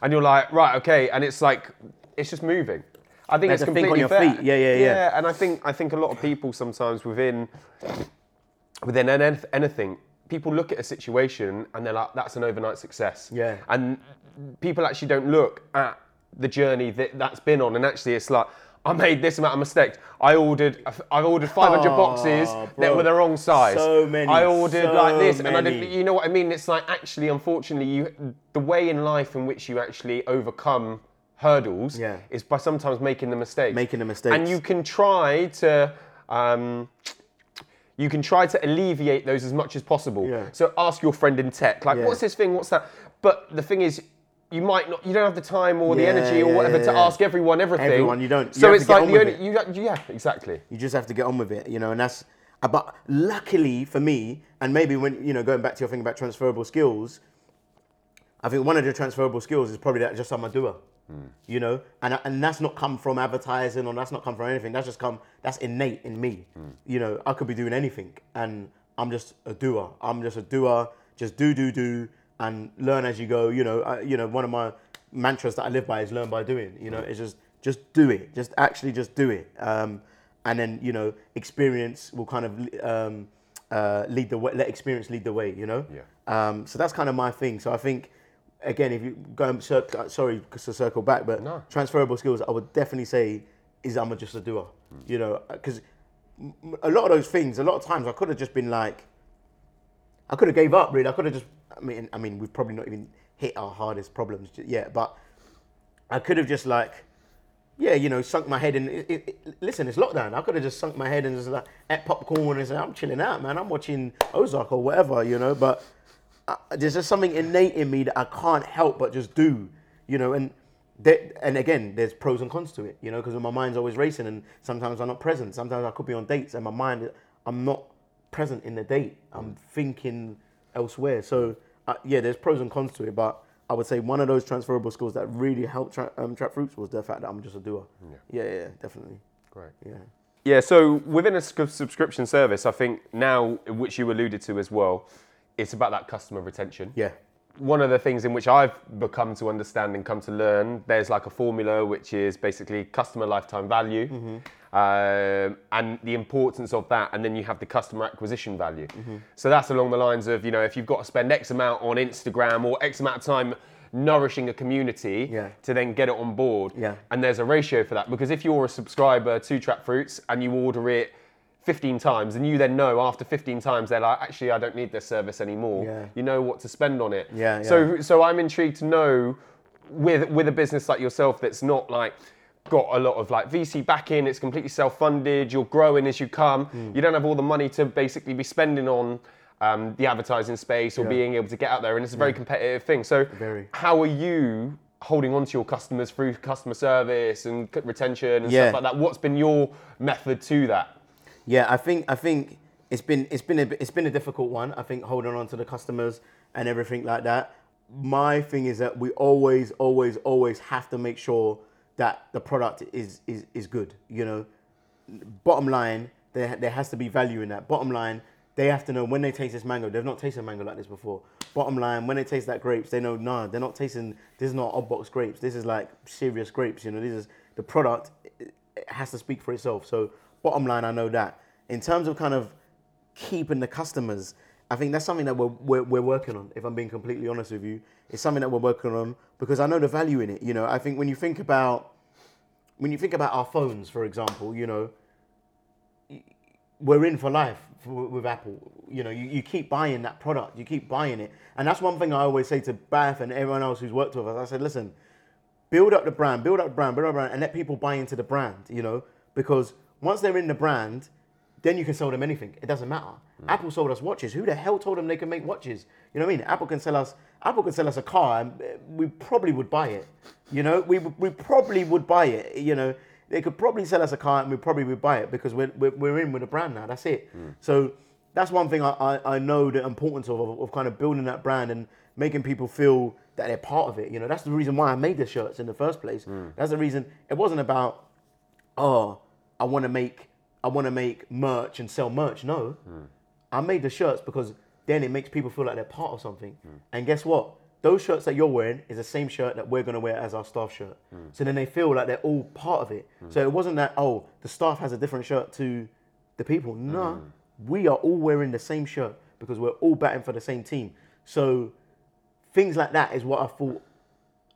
And you're like, right, okay. And it's like, it's just moving. I think there's it's completely fair. Feet. Yeah, yeah, yeah, yeah. And I think I think a lot of people sometimes within, within anything, people look at a situation and they're like, that's an overnight success. Yeah. And people actually don't look at the journey that that's been on. And actually it's like, I made this amount of mistakes. I ordered I ordered five hundred oh, boxes bro. that were the wrong size. So many. I ordered so like this many. and I didn't, you know what I mean? It's like actually, unfortunately, you the way in life in which you actually overcome hurdles yeah. is by sometimes making the mistakes. Making the mistakes. And you can try to um, you can try to alleviate those as much as possible. Yeah. So ask your friend in tech, like yeah. what's this thing, what's that? But the thing is, you might not, you don't have the time or yeah, the energy or yeah, whatever yeah, to yeah. ask everyone everything. Everyone, you don't. You so it's like the only, it. you, yeah, exactly. You just have to get on with it, you know, and that's, but luckily for me, and maybe when, you know, going back to your thing about transferable skills, I think one of the transferable skills is probably that just I'm a doer, mm. you know, and and that's not come from advertising or that's not come from anything. That's just come, that's innate in me. Mm. You know, I could be doing anything and I'm just a doer. I'm just a doer, just do, do, do. And learn as you go. You know, I, you know. One of my mantras that I live by is learn by doing. You know, it's just just do it. Just actually just do it. Um, and then you know, experience will kind of um, uh, lead the way. Let experience lead the way. You know. Yeah. Um, so that's kind of my thing. So I think, again, if you go and cir- sorry to circle back, but no. transferable skills, I would definitely say is I'm just a doer. Mm. You know, because a lot of those things, a lot of times I could have just been like, I could have gave up. Really, I could have just. I mean, I mean, we've probably not even hit our hardest problems yet, but I could have just like, yeah, you know, sunk my head in. It, it, it, listen, it's lockdown. I could have just sunk my head and just like at popcorn and said, I'm chilling out, man. I'm watching Ozark or whatever, you know. But I, there's just something innate in me that I can't help but just do, you know. And there, and again, there's pros and cons to it, you know, because my mind's always racing, and sometimes I'm not present. Sometimes I could be on dates, and my mind, I'm not present in the date. I'm thinking elsewhere. So uh, yeah, there's pros and cons to it, but I would say one of those transferable skills that really helped tra- um, Trap Fruits was the fact that I'm just a doer. Yeah, yeah, yeah, definitely. Great. Yeah. Yeah, so within a subscription service, I think now, which you alluded to as well, it's about that customer retention. Yeah. One of the things in which I've become to understand and come to learn, there's like a formula which is basically customer lifetime value, mm-hmm. um, and the importance of that, and then you have the customer acquisition value. Mm-hmm. So that's along the lines of, you know, if you've got to spend X amount on Instagram or X amount of time nourishing a community, yeah. to then get it on board. Yeah. And there's a ratio for that, because if you're a subscriber to Trap Fruits and you order it fifteen times, and you then know after fifteen times they're like, actually, I don't need this service anymore. Yeah. You know what to spend on it. Yeah, yeah. So, so I'm intrigued to know with with a business like yourself that's not like got a lot of like V C backing. It's completely self-funded. You're growing as you come. Mm. You don't have all the money to basically be spending on um, the advertising space or yeah. being able to get out there. And it's a very yeah. competitive thing. So, very. How are you holding on to your customers through customer service and retention and yeah. stuff like that? What's been your method to that? Yeah, I think I think it's been it's been a it's been a difficult one. I think holding on to the customers and everything like that. My thing is that we always, always, always have to make sure that the product is is, is good. You know, bottom line, there there has to be value in that. Bottom line, they have to know when they taste this mango, they've not tasted mango like this before. Bottom line, when they taste that grapes, they know nah, they're not tasting. This is not odd box grapes. This is like serious grapes. You know, this is the product. It has to speak for itself. So. Bottom line, I know that. In terms of kind of keeping the customers, I think that's something that we're, we're we're working on, if I'm being completely honest with you. It's something that we're working on because I know the value in it. You know, I think when you think about, when you think about our phones, for example, you know, we're in for life with Apple. You know, you, you keep buying that product, you keep buying it. And that's one thing I always say to Beth and everyone else who's worked with us. I said, listen, build up the brand, build up the brand, build up the brand, and let people buy into the brand, you know, because once they're in the brand, then you can sell them anything. It doesn't matter. Mm. Apple sold us watches. Who the hell told them they can make watches? You know what I mean? Apple can sell us. Apple can sell us a car, and we probably would buy it. You know, we we probably would buy it. You know, they could probably sell us a car, and we probably would buy it because we're we're, we're in with a brand now. That's it. Mm. So that's one thing I, I, I know the importance of, of of kind of building that brand and making people feel that they're part of it. You know, that's the reason why I made the shirts in the first place. Mm. That's the reason. It wasn't about oh. I want to make I want to make merch and sell merch. No, mm. I made the shirts because then it makes people feel like they're part of something. Mm. And guess what? Those shirts that you're wearing is the same shirt that we're going to wear as our staff shirt. Mm. So then they feel like they're all part of it. Mm. So it wasn't that, oh, the staff has a different shirt to the people. No, mm. we are all wearing the same shirt because we're all batting for the same team. So things like that is what I thought.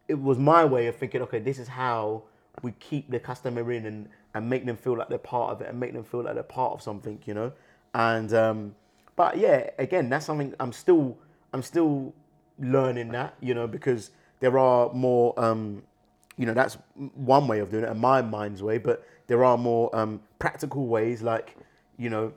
It was my way of thinking, okay, this is how we keep the customer in and, and make them feel like they're part of it and make them feel like they're part of something, you know? And, um, but yeah, again, that's something I'm still, I'm still learning that, you know, because there are more, um, you know, that's one way of doing it and my mind's way, but there are more um, practical ways like, you know,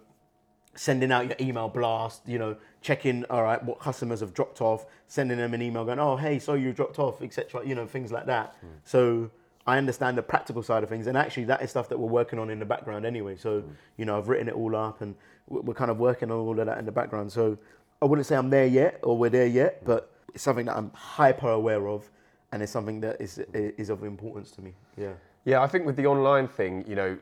sending out your email blast, you know, checking, all right, what customers have dropped off, sending them an email going, oh, hey, so you dropped off, et cetera, you know, things like that. Mm. So, I understand the practical side of things, and actually that is stuff that we're working on in the background anyway. So, mm. you know, I've written it all up and we're kind of working on all of that in the background. So I wouldn't say I'm there yet or we're there yet, mm. but it's something that I'm hyper aware of and it's something that is is of importance to me, yeah. Yeah, I think with the online thing, you know,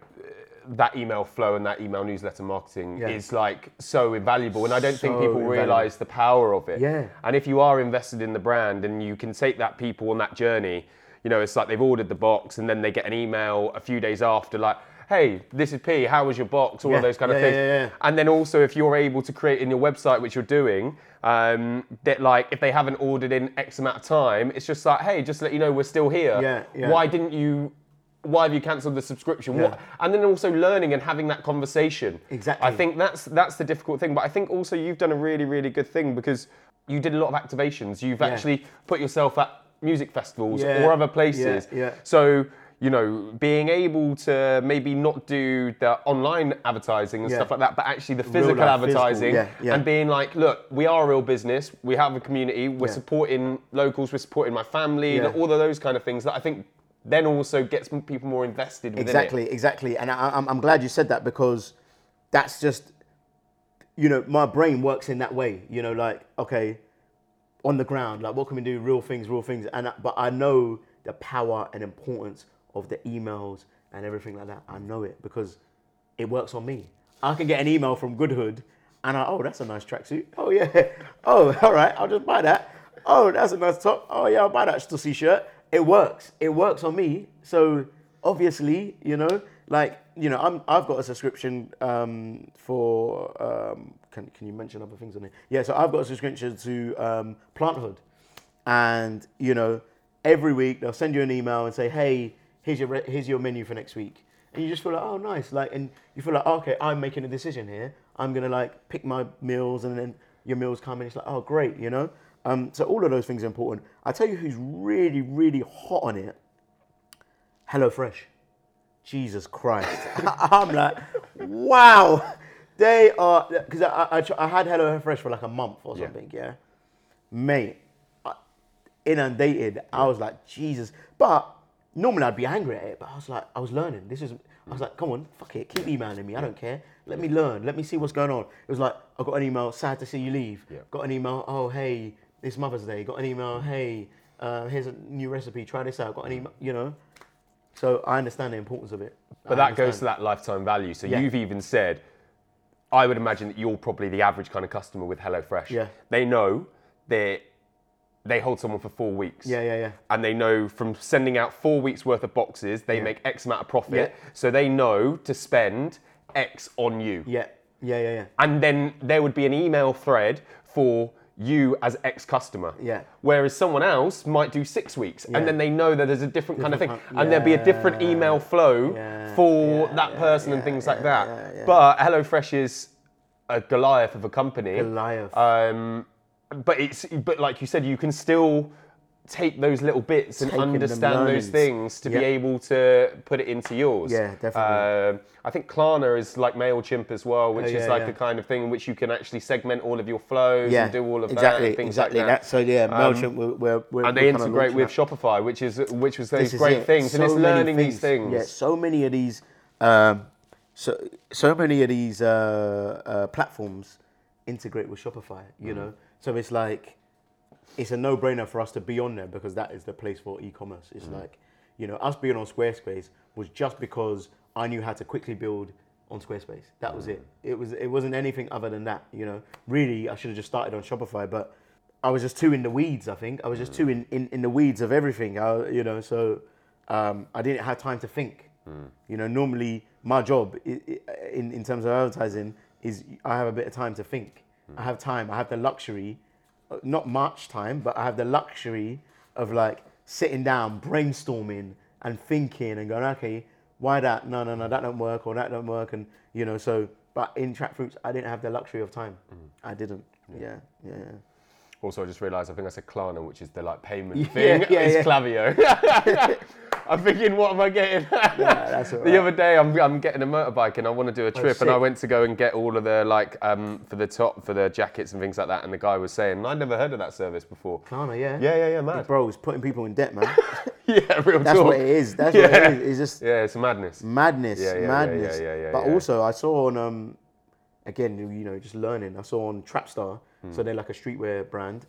that email flow and that email newsletter marketing yeah. is like so invaluable, and I don't so think people invaluable. Realize the power of it. Yeah. And if you are invested in the brand and you can take that people on that journey, you know, it's like they've ordered the box and then they get an email a few days after like, hey, this is P, how was your box? All yeah, of those kind of yeah, things. Yeah, yeah. And then also if you're able to create in your website, which you're doing, um, that like if they haven't ordered in X amount of time, it's just like, hey, just to let you know we're still here. Yeah, yeah. Why didn't you, why have you cancelled the subscription? Yeah. What? And then also learning and having that conversation. Exactly. I think that's that's the difficult thing. But I think also you've done a really, really good thing because you did a lot of activations. You've yeah. actually put yourself at music festivals yeah, or other places. Yeah, yeah. So, you know, being able to maybe not do the online advertising and yeah. stuff like that, but actually the physical life, advertising physical. Yeah, yeah. and being like, look, we are a real business. We have a community. We're yeah. supporting locals. We're supporting my family. Yeah. And all of those kind of things that I think then also gets people more invested within exactly, it. Exactly, exactly. And I, I'm, I'm glad you said that because that's just you know, my brain works in that way, you know, like, okay, on the ground, like what can we do? Real things, real things. And but I know the power and importance of the emails and everything like that. I know it because it works on me. I can get an email from Goodhood and I, oh, that's a nice tracksuit. Oh yeah. Oh, all right, I'll just buy that. Oh, that's a nice top. Oh yeah, I'll buy that Stussy shirt. It works. It works on me. So obviously, you know, like, you know, I'm, I've got a subscription um, for, um, can can you mention other things on it? Yeah, so I've got a subscription to um, Planthood. And, you know, every week they'll send you an email and say, hey, here's your re- here's your menu for next week. And you just feel like, oh, nice. Like, and you feel like, oh, okay, I'm making a decision here. I'm going to, like, pick my meals, and then your meals come and it's like, oh, great, you know? Um, so all of those things are important. I tell you who's really, really hot on it. HelloFresh. Jesus Christ. I'm like, wow. They are, because I, I I had HelloFresh for like a month or something, yeah? yeah? Mate, I, inundated. I was like, Jesus. But normally I'd be angry at it, but I was like, I was learning. This is, I was like, come on, fuck it. Keep emailing me. I don't care. Let me learn. Let me see what's going on. It was like, I got an email, sad to see you leave. Yeah. Got an email, oh, hey, it's Mother's Day. Got an email, hey, uh, here's a new recipe. Try this out. Got an email, you know. So I understand the importance of it. But I that understand. Goes to that lifetime value. So yeah. You've even said, I would imagine that you're probably the average kind of customer with HelloFresh. Yeah. They know they they hold someone for four weeks. Yeah, yeah, yeah. And they know from sending out four weeks worth of boxes, they yeah. make X amount of profit. Yeah. So they know to spend X on you. Yeah, yeah, yeah, yeah. And then there would be an email thread for you as ex-customer. Yeah. Whereas someone else might do six weeks yeah. and then they know that there's a different, different kind of thing and yeah, there'll be a different email flow yeah, for yeah, that yeah, person yeah, and things yeah, like that. Yeah, yeah. But HelloFresh is a Goliath of a company. Goliath. Um, but it's but like you said, you can still take those little bits Taking and understand those things to yep. be able to put it into yours. Yeah, definitely. Uh, I think Klarna is like MailChimp as well, which oh, yeah, is like yeah. a kind of thing in which you can actually segment all of your flows yeah, and do all of exactly, that and things exactly like that. that. So yeah, MailChimp, um, we're, we're... And they we're integrate with that. Shopify, which is which was those great it. things. So and it's learning things. these things. Yeah, so many of these, um, so, so many of these uh, uh, platforms integrate with Shopify, you mm. know? So it's like... It's a no-brainer for us to be on there because that is the place for e-commerce. It's mm. like, you know, us being on Squarespace was just because I knew how to quickly build on Squarespace. That mm. was it. It was it wasn't anything other than that, you know. Really, I should have just started on Shopify, but I was just too in the weeds, I think. I was just mm. too in, in, in the weeds of everything, I, you know, so um, I didn't have time to think. Mm. You know, normally my job in, in terms of advertising is I have a bit of time to think. Mm. I have time, I have the luxury... Not much time, but I have the luxury of like sitting down, brainstorming and thinking and going, okay, why that? No, no, no, that don't work or that don't work. And, you know, so, but in Trap Fruits, I didn't have the luxury of time. Mm. I didn't. Yeah. yeah, yeah. Also, I just realised, I think I said Klarna, which is the like payment yeah, thing. Yeah, it's yeah. Klaviyo. I'm thinking, what am I getting? yeah, that's the right. other day, I'm I'm getting a motorbike and I want to do a trip, oh, and I went to go and get all of the like um for the top for the jackets and things like that. And the guy was saying, I'd never heard of that service before. Klarna, yeah, yeah, yeah, yeah, mad. Bro, it's putting people in debt, man. yeah, real that's talk. What it is. That's yeah. what it is. It's just yeah, it's madness. Madness, yeah, yeah, madness. Yeah, yeah, yeah, yeah, but yeah. also, I saw on um again, you know, just learning. I saw on Trapstar, mm. so they're like a streetwear brand.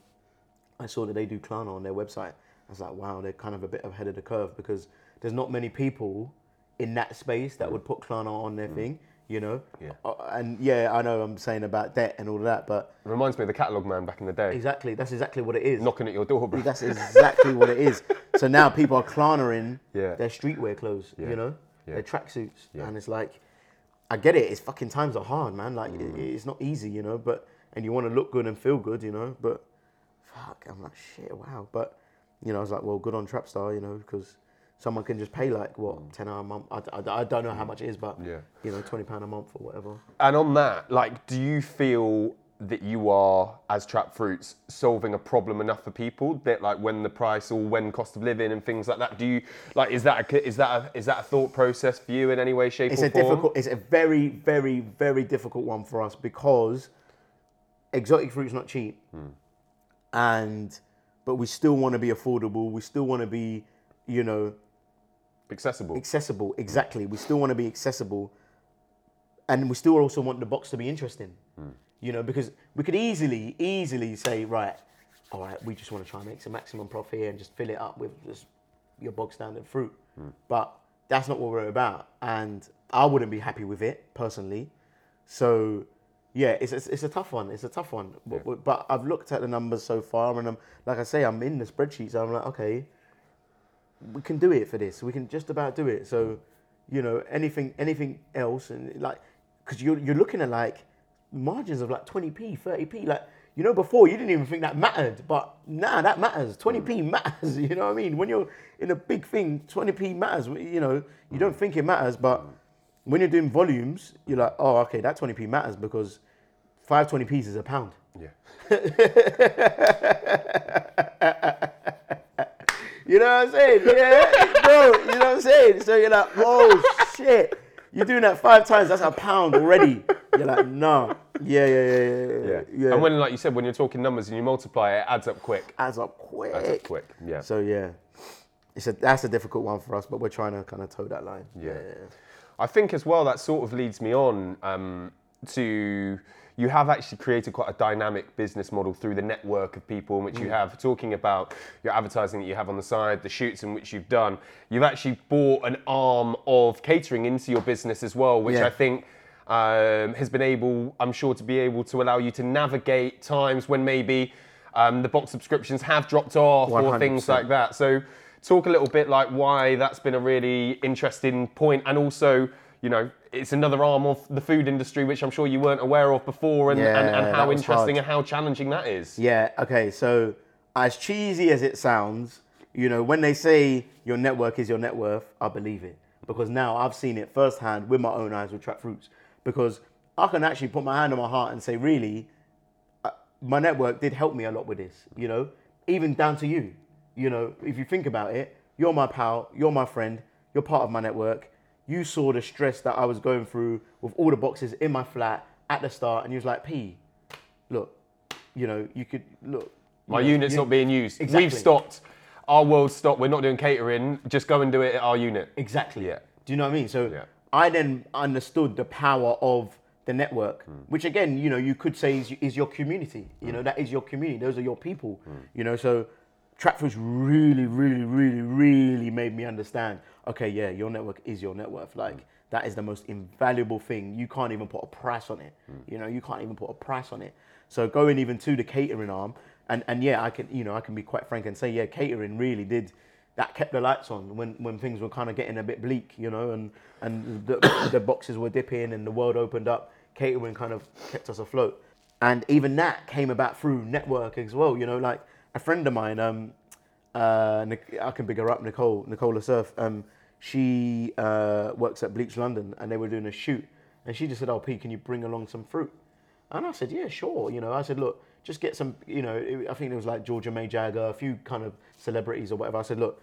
I saw that they do Klarna on their website. I was like, wow, they're kind of a bit ahead of the curve because there's not many people in that space that would put Klarna on their mm. thing, you know? Yeah. Uh, and yeah, I know I'm saying about debt and all of that, but... It reminds me of the catalogue man back in the day. Exactly, that's exactly what it is. Knocking at your door, bro. That's exactly what it is. So now people are Klarna-ing yeah. their streetwear clothes, yeah. you know? Yeah. Their tracksuits. Yeah. And it's like, I get it, it's fucking times are hard, man. Like, mm. it, it's not easy, you know? But and you want to look good and feel good, you know? But fuck, I'm like, shit, wow. But... You know, I was like, well, good on Trapstar, you know, because someone can just pay like, what, ten pounds a month? I, I, I don't know how much it is, but, yeah. you know, twenty pounds a month or whatever. And on that, like, do you feel that you are, as Trap Fruits, solving a problem enough for people that, like, when the price or when cost of living and things like that, do you, like, is that a, is that a, is that a thought process for you in any way, shape, it's or a form? Difficult, it's a very, very, very difficult one for us because exotic fruit's not cheap. Mm. And... But we still want to be affordable. We still want to be, you know... Accessible. Accessible, exactly. We still want to be accessible. And we still also want the box to be interesting. Mm. You know, because we could easily, easily say, right, all right, we just want to try and make some maximum profit here and just fill it up with just your bog standard fruit. Mm. But that's not what we're about. And I wouldn't be happy with it personally. So yeah, it's it's, it's a tough one. It's a tough one. Yeah. But, but I've looked at the numbers so far, and I'm like I say, I'm in the spreadsheets. So I'm like, okay, we can do it for this. We can just about do it. So, you know, anything anything else, and like, because you're you're looking at like margins of like twenty p, thirty p, like. You know, before you didn't even think that mattered, but now nah, that matters. twenty p matters, you know what I mean? When you're in a big thing, twenty p matters. You know, you don't think it matters, but when you're doing volumes, you're like, oh, okay, that twenty p matters because five twenty p's is a pound. Yeah. You know what I'm saying? Yeah, bro, you know what I'm saying? So you're like, oh, shit. You're doing that five times, that's a pound already. You're like, no. Yeah, yeah, yeah, yeah, yeah. yeah. And when, like you said, when you're talking numbers and you multiply, it adds up quick. Adds up quick. Adds up quick, yeah. So, yeah, it's a, that's a difficult one for us, but we're trying to kind of toe that line. Yeah. yeah. I think as well, that sort of leads me on um, to, you have actually created quite a dynamic business model through the network of people in which you have, talking about your advertising that you have on the side, the shoots in which you've done. You've actually bought an arm of catering into your business as well, which yeah. I think... Um, has been able, I'm sure, to be able to allow you to navigate times when maybe um, the box subscriptions have dropped off one hundred percent. Or things like that. So talk a little bit like why that's been a really interesting point. And also, you know, it's another arm of the food industry, which I'm sure you weren't aware of before, and, yeah, and, and how interesting hard. And how challenging that is. Yeah, okay, so as cheesy as it sounds, you know, when they say your network is your net worth, I believe it. Because now I've seen it firsthand with my own eyes with Trap Fruits. Because I can actually put my hand on my heart and say, really, uh, my network did help me a lot with this, you know, even down to you. You know, if you think about it, you're my pal, you're my friend, you're part of my network. You saw the stress that I was going through with all the boxes in my flat at the start, and you was like, P, look, you know, you could, look. My know, unit's you, not being used. Exactly. We've stopped. Our world stopped. We're not doing catering. Just go and do it at our unit. Exactly. Yeah. Do you know what I mean? So. Yeah. I then understood the power of the network, mm. which again, you know, you could say is, is your community. You mm. know, that is your community. Those are your people. Mm. You know, so Trap Fruits really, really, really, really made me understand. Okay, yeah, your network is your net worth. Like mm. that is the most invaluable thing. You can't even put a price on it. Mm. You know, you can't even put a price on it. So going even to the catering arm, and and yeah, I can, you know, I can be quite frank and say, yeah, catering really did. That kept the lights on when, when things were kind of getting a bit bleak, you know, and, and the, the boxes were dipping and the world opened up. Catering kind of kept us afloat. And even that came about through network as well, you know, like a friend of mine, um, uh, I can big her up, Nicole, Nicola Surf, um, she uh, works at Bleach London, and they were doing a shoot, and she just said, oh, P, can you bring along some fruit? And I said, yeah, sure, you know, I said, look, just get some, you know, I think it was like Georgia May Jagger, a few kind of celebrities or whatever. I said, look,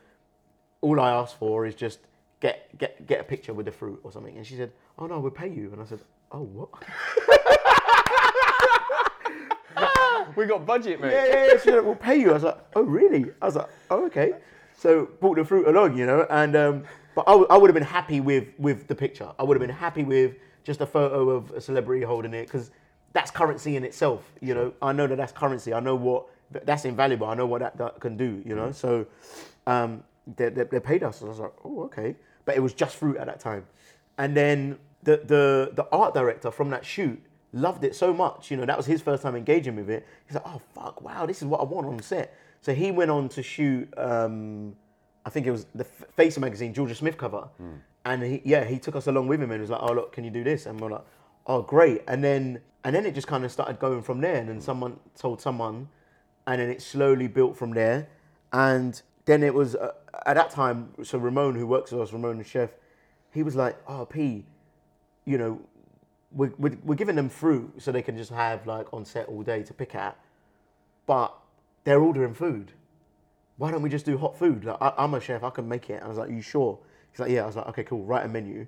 all I asked for is just get get get a picture with the fruit or something. And she said, oh no, we'll pay you. And I said, oh, what? We got budget, mate. Yeah, yeah, yeah. She said, we'll pay you. I was like, oh, really? I was like, oh, okay. So brought the fruit along, you know, and, um, but I, w- I would have been happy with, with the picture. I would have been happy with just a photo of a celebrity holding it, because that's currency in itself, you know. I know that that's currency. I know what, that's invaluable. I know what that, that can do, you know. Mm. So um, they, they, they paid us. And I was like, oh, okay. But it was just fruit at that time. And then the, the the art director from that shoot loved it so much. You know, that was his first time engaging with it. He's like, oh, fuck, wow, this is what I want on set. So he went on to shoot, um, I think it was the Face magazine, Georgia Smith cover. Mm. And he, yeah, he took us along with him and was like, oh, look, can you do this? And we're like, oh, great. And then... And then it just kind of started going from there, and then someone told someone, and then it slowly built from there. And then it was, uh, at that time, so Ramon, who works with us, Ramon the chef, he was like, oh, P, you know, we're, we're, we're giving them fruit so they can just have, like, on set all day to pick at, but they're ordering food. Why don't we just do hot food? Like, I, I'm a chef, I can make it. And I was like, you sure? He's like, yeah. I was like, okay, cool, write a menu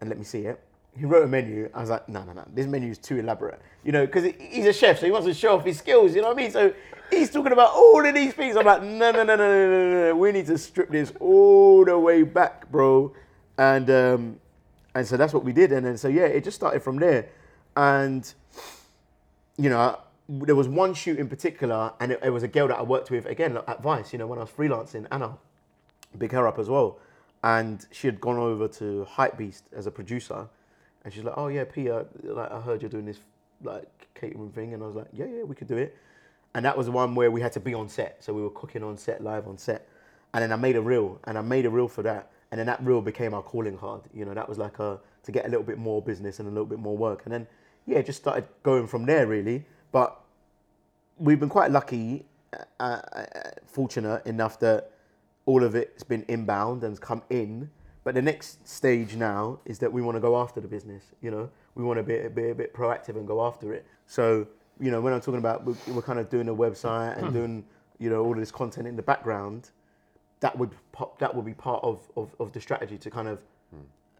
and let me see it. He wrote a menu. I was like, no, no, no. This menu is too elaborate. You know, because he's a chef, so he wants to show off his skills. You know what I mean? So he's talking about all of these things. I'm like, no, no, no, no, no, no, no. We need to strip this all the way back, bro. And um, and so that's what we did. And then so yeah, it just started from there. And you know, there was one shoot in particular, and it, it was a girl that I worked with, again, at Vice, you know, when I was freelancing, Anna, big her up as well. And she had gone over to Hypebeast as a producer, and she's like, oh yeah, Pia, like, I heard you're doing this like catering thing, and I was like, yeah, yeah, we could do it. And that was the one where we had to be on set, so we were cooking on set, live on set. And then I made a reel, and I made a reel for that, and then that reel became our calling card. You know, that was like a, to get a little bit more business and a little bit more work. And then, yeah, it just started going from there, really. But we've been quite lucky, uh, fortunate enough that all of it's been inbound and come in. But the next stage now is that we want to go after the business. You know, we want to be, be a bit proactive and go after it. So, you know, when I'm talking about we're, we're kind of doing a website and doing, you know, all of this content in the background, that would pop, that would be part of, of, of the strategy to kind of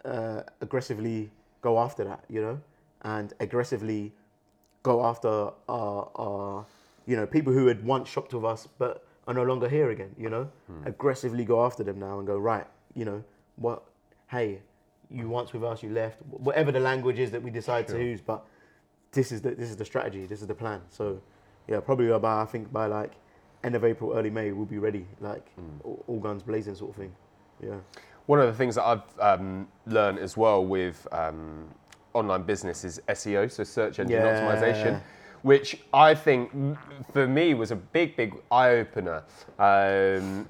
uh, aggressively go after that, you know, and aggressively go after our, our, you know, people who had once shopped with us but are no longer here again, you know, mm. aggressively go after them now and go, right, you know, what, hey, you once with us, you left, whatever the language is that we decide sure. to use, but this is the this is the strategy, this is the plan. So, yeah, probably about, I think by like end of April, early May, we'll be ready, like mm. all, all guns blazing sort of thing, yeah. One of the things that I've um, learned as well with um, online business is S E O, so search engine yeah. optimization, which I think for me was a big, big eye-opener. Um,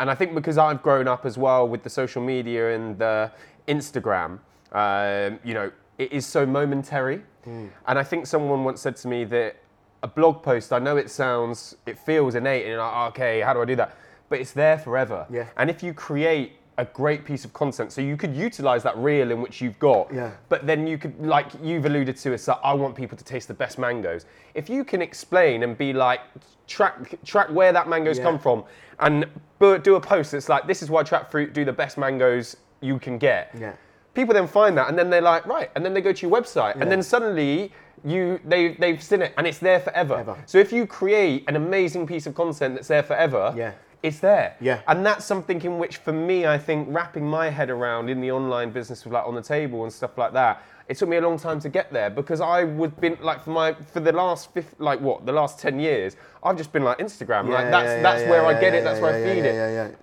and I think because I've grown up as well with the social media and the Instagram, um, you know, it is so momentary. Mm. And I think someone once said to me that a blog post, I know it sounds, it feels innate, and you're like, okay, how do I do that? But it's there forever. Yeah. And if you create a great piece of content, so you could utilize that reel in which you've got, yeah. but then you could, like you've alluded to, it's like, I want people to taste the best mangoes. If you can explain and be like, track track where that mango's yeah. come from, and do a post that's like, this is why Trap Fruit do the best mangoes you can get. Yeah. People then find that, and then they're like, right, and then they go to your website, yeah. and then suddenly you they they've seen it, and it's there forever. Ever. So if you create an amazing piece of content that's there forever, yeah. it's there. Yeah. And that's something in which, for me, I think wrapping my head around in the online business with like On The Table and stuff like that, it took me a long time to get there, because I would been like for my for the last fifth, like what the last ten years, I've just been like Instagram, yeah, like that's yeah, that's yeah, where yeah, I get yeah, it, that's yeah, where yeah, I feed yeah, it. Yeah, yeah, yeah.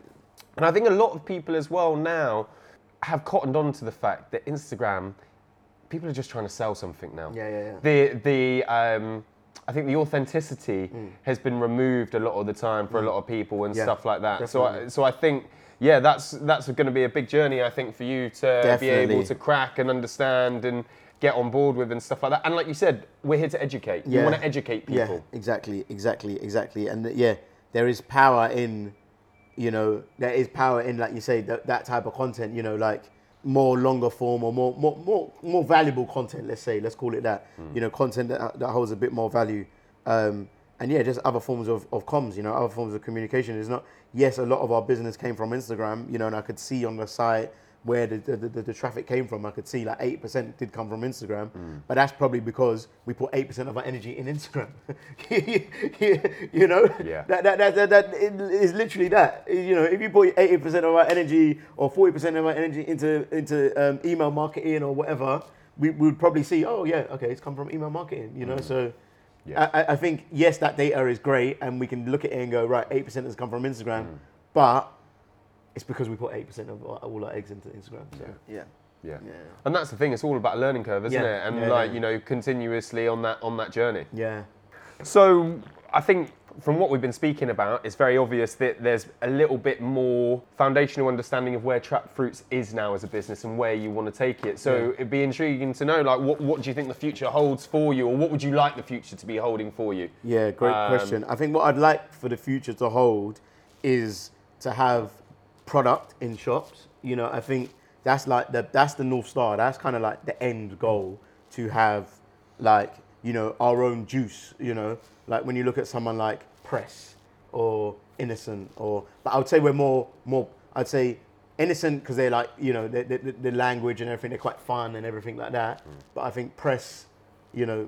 And I think a lot of people as well now have cottoned on to the fact that Instagram, people are just trying to sell something now. Yeah, yeah, yeah. The the um, I think the authenticity mm. has been removed a lot of the time for mm. a lot of people and yeah, stuff like that. Definitely. So I, so I think yeah, that's that's going to be a big journey, I think, for you to definitely. Be able to crack and understand and get on board with and stuff like that. And like you said, we're here to educate. Yeah. You want to educate people. Yeah, exactly, exactly, exactly. And yeah, there is power in. You know, there is power in, like you say, that, that type of content, you know, like more longer form or more more more, more valuable content, let's say, let's call it that. Mm. You know, content that, that holds a bit more value. Um, and yeah, just other forms of, of comms, you know, other forms of communication. It's not, yes, a lot of our business came from Instagram, you know, and I could see on the site where the, the, the, the traffic came from. I could see like eight percent did come from Instagram, mm. but that's probably because we put eight percent of our energy in Instagram. You know? Yeah. That, that, that, that, that is literally that. You know, if you put eighty percent of our energy or forty percent of our energy into, into um, email marketing or whatever, we, we would probably see, oh yeah, okay, it's come from email marketing, you know? Mm. So yeah. I, I think, yes, that data is great and we can look at it and go, right, eight percent has come from Instagram, mm. but it's because we put eight percent of all our eggs into Instagram. So. Yeah. yeah, yeah, and that's the thing. It's all about a learning curve, isn't yeah. it? And yeah, like yeah. you know, continuously on that on that journey. Yeah. So I think from what we've been speaking about, it's very obvious that there's a little bit more foundational understanding of where Trap Fruits is now as a business and where you want to take it. So yeah. it'd be intriguing to know, like, what what do you think the future holds for you, or what would you like the future to be holding for you? Yeah, great um, question. I think what I'd like for the future to hold is to have product in shops, you know. I think that's like the that's the North Star. That's kind of like the end goal, to have like, you know, our own juice, you know, like when you look at someone like Press or Innocent, or but I would say we're more more I'd say Innocent because they're like, you know, the the, the language and everything, they're quite fun and everything like that. Mm. But I think Press, you know,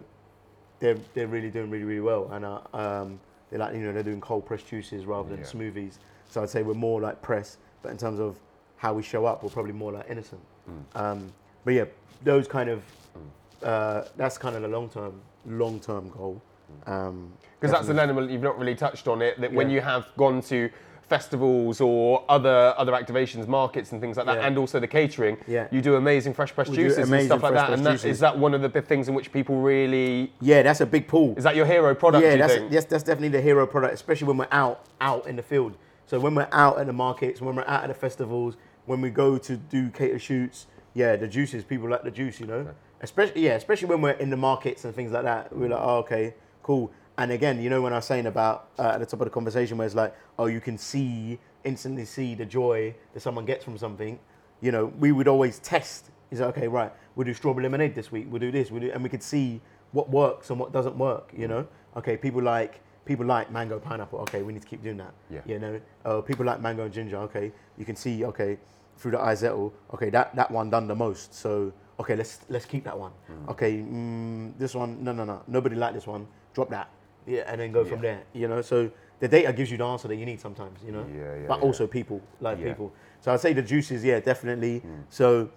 they're they're really doing really really well, and uh, um, they're like, you know, they're doing cold pressed juices rather than yeah. smoothies. So I'd say we're more like Press. But in terms of how we show up, we're probably more like Innocent. Mm. Um, but yeah, those kind of mm. uh, that's kind of the long term, long term goal. Because um, that's an element you've not really touched on it. That yeah. when you have gone to festivals or other other activations, markets and things like that, yeah. and also the catering, yeah. you do amazing fresh pressed juices and stuff like that. And that, is that one of the big things in which people really? Yeah, that's a big pull. Is that your hero product? Yeah, do you that's think? yes, that's definitely the hero product, especially when we're out out in the field. So when we're out at the markets, when we're out at the festivals, when we go to do cater shoots, yeah, the juices. People like the juice, you know. Okay. Especially yeah, especially when we're in the markets and things like that. We're like, oh, okay, cool. And again, you know, when I was saying about uh, at the top of the conversation where it's like, oh, you can see, instantly see the joy that someone gets from something, you know, we would always test. Is like, okay, right, we'll do strawberry lemonade this week, we'll do this, we'll do, and we could see what works and what doesn't work, you know? Okay, people like people like mango pineapple, okay, we need to keep doing that. Yeah. You know, uh, people like mango and ginger, okay, you can see, okay, through the iZettle, okay, that, that one done the most, so, okay, let's let's keep that one. Mm. Okay, mm, this one, no, no, no, nobody liked this one, drop that. Yeah, and then go yeah. from there, you know? So the data gives you the answer that you need sometimes, you know? Yeah, yeah, but yeah. also people, like yeah. people. So I'd say the juices, yeah, definitely. Mm. So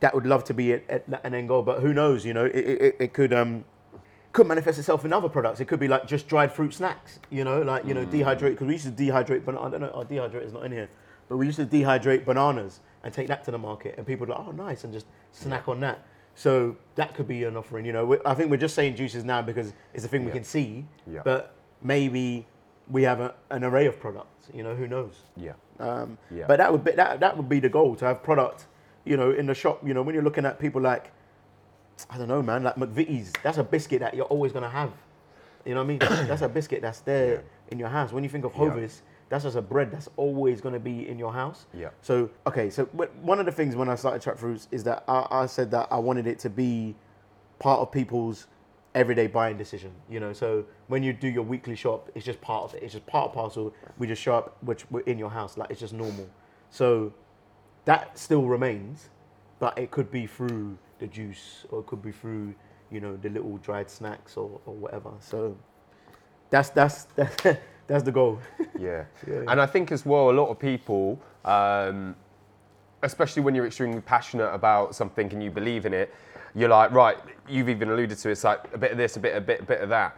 that would love to be at, at an end goal, but who knows, you know? It, it, it could um could manifest itself in other products. It could be like just dried fruit snacks, you know? Like, you mm. know, dehydrate, because we used to dehydrate, but I don't know, our dehydrate is not in here, but we used to dehydrate bananas and take that to the market, and people are like, oh, nice, and just snack yeah. on that. So that could be an offering, you know. I think we're just saying juices now because it's a thing we yeah. can see, yeah. but maybe we have a, an array of products, you know, who knows? Yeah. Um, yeah. But that would be that, that would be the goal, to have product, you know, in the shop, you know, when you're looking at people like, I don't know, man, like McVitie's, that's a biscuit that you're always going to have. You know what I mean? That's a biscuit that's there yeah. in your house. When you think of Hovis, yeah. that's just a bread that's always going to be in your house. Yeah. So, okay, so one of the things when I started Trap Fruits is that I, I said that I wanted it to be part of people's everyday buying decision, you know? So when you do your weekly shop, it's just part of it. It's just part of parcel. We just show up, which we're in your house. Like, it's just normal. So that still remains, but it could be through the juice or it could be through, you know, the little dried snacks or, or whatever. So that's, that's, that's... That's the goal. yeah. yeah. And I think as well, a lot of people, um, especially when you're extremely passionate about something and you believe in it, you're like, right, you've even alluded to it, it's like a bit of this, a bit, a bit, a bit of that.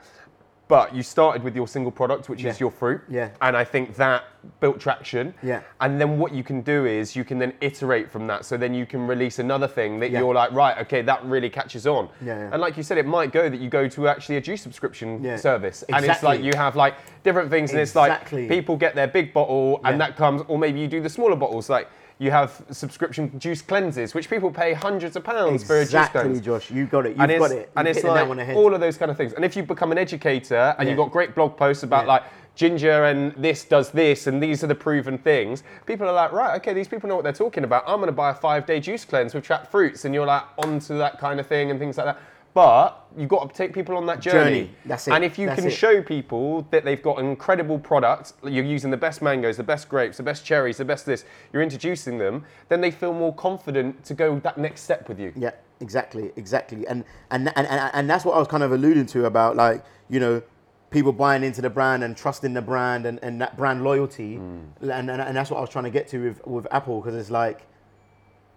But you started with your single product, which yeah. is your fruit. Yeah. And I think that built traction. Yeah. And then what you can do is you can then iterate from that. So then you can release another thing that yeah. you're like, right, okay, that really catches on. Yeah, yeah. And like you said, it might go that you go to actually a juice subscription yeah. service. Exactly. And it's like you have like different things. And exactly. it's like people get their big bottle and yeah. that comes, or maybe you do the smaller bottles. Like you have subscription juice cleanses, which people pay hundreds of pounds exactly, for a juice cleanse. Exactly, Josh, you got it, you've got it. And it's like all of those kind of things. And if you become an educator and yeah. you've got great blog posts about yeah. like ginger and this does this and these are the proven things, people are like, right, okay, these people know what they're talking about. I'm going to buy a five-day juice cleanse with Trap Fruits, and you're like onto that kind of thing and things like that. But you've got to take people on that journey. journey. That's it. And if you That's can it. show people that they've got incredible products, you're using the best mangoes, the best grapes, the best cherries, the best this, you're introducing them, then they feel more confident to go that next step with you. Yeah, exactly, exactly. And and and, and, and that's what I was kind of alluding to about, like, you know, people buying into the brand and trusting the brand and, and that brand loyalty. Mm. And, and and that's what I was trying to get to with, with Apple, because it's like,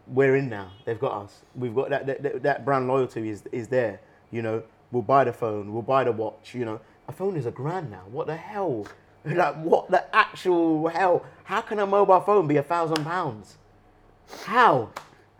we're in now. They've got us. We've got that. That, that brand loyalty is is there. You know, we'll buy the phone. We'll buy the watch. You know, a phone is a grand now. What the hell? Like, what the actual hell? How can a mobile phone be a thousand pounds? How?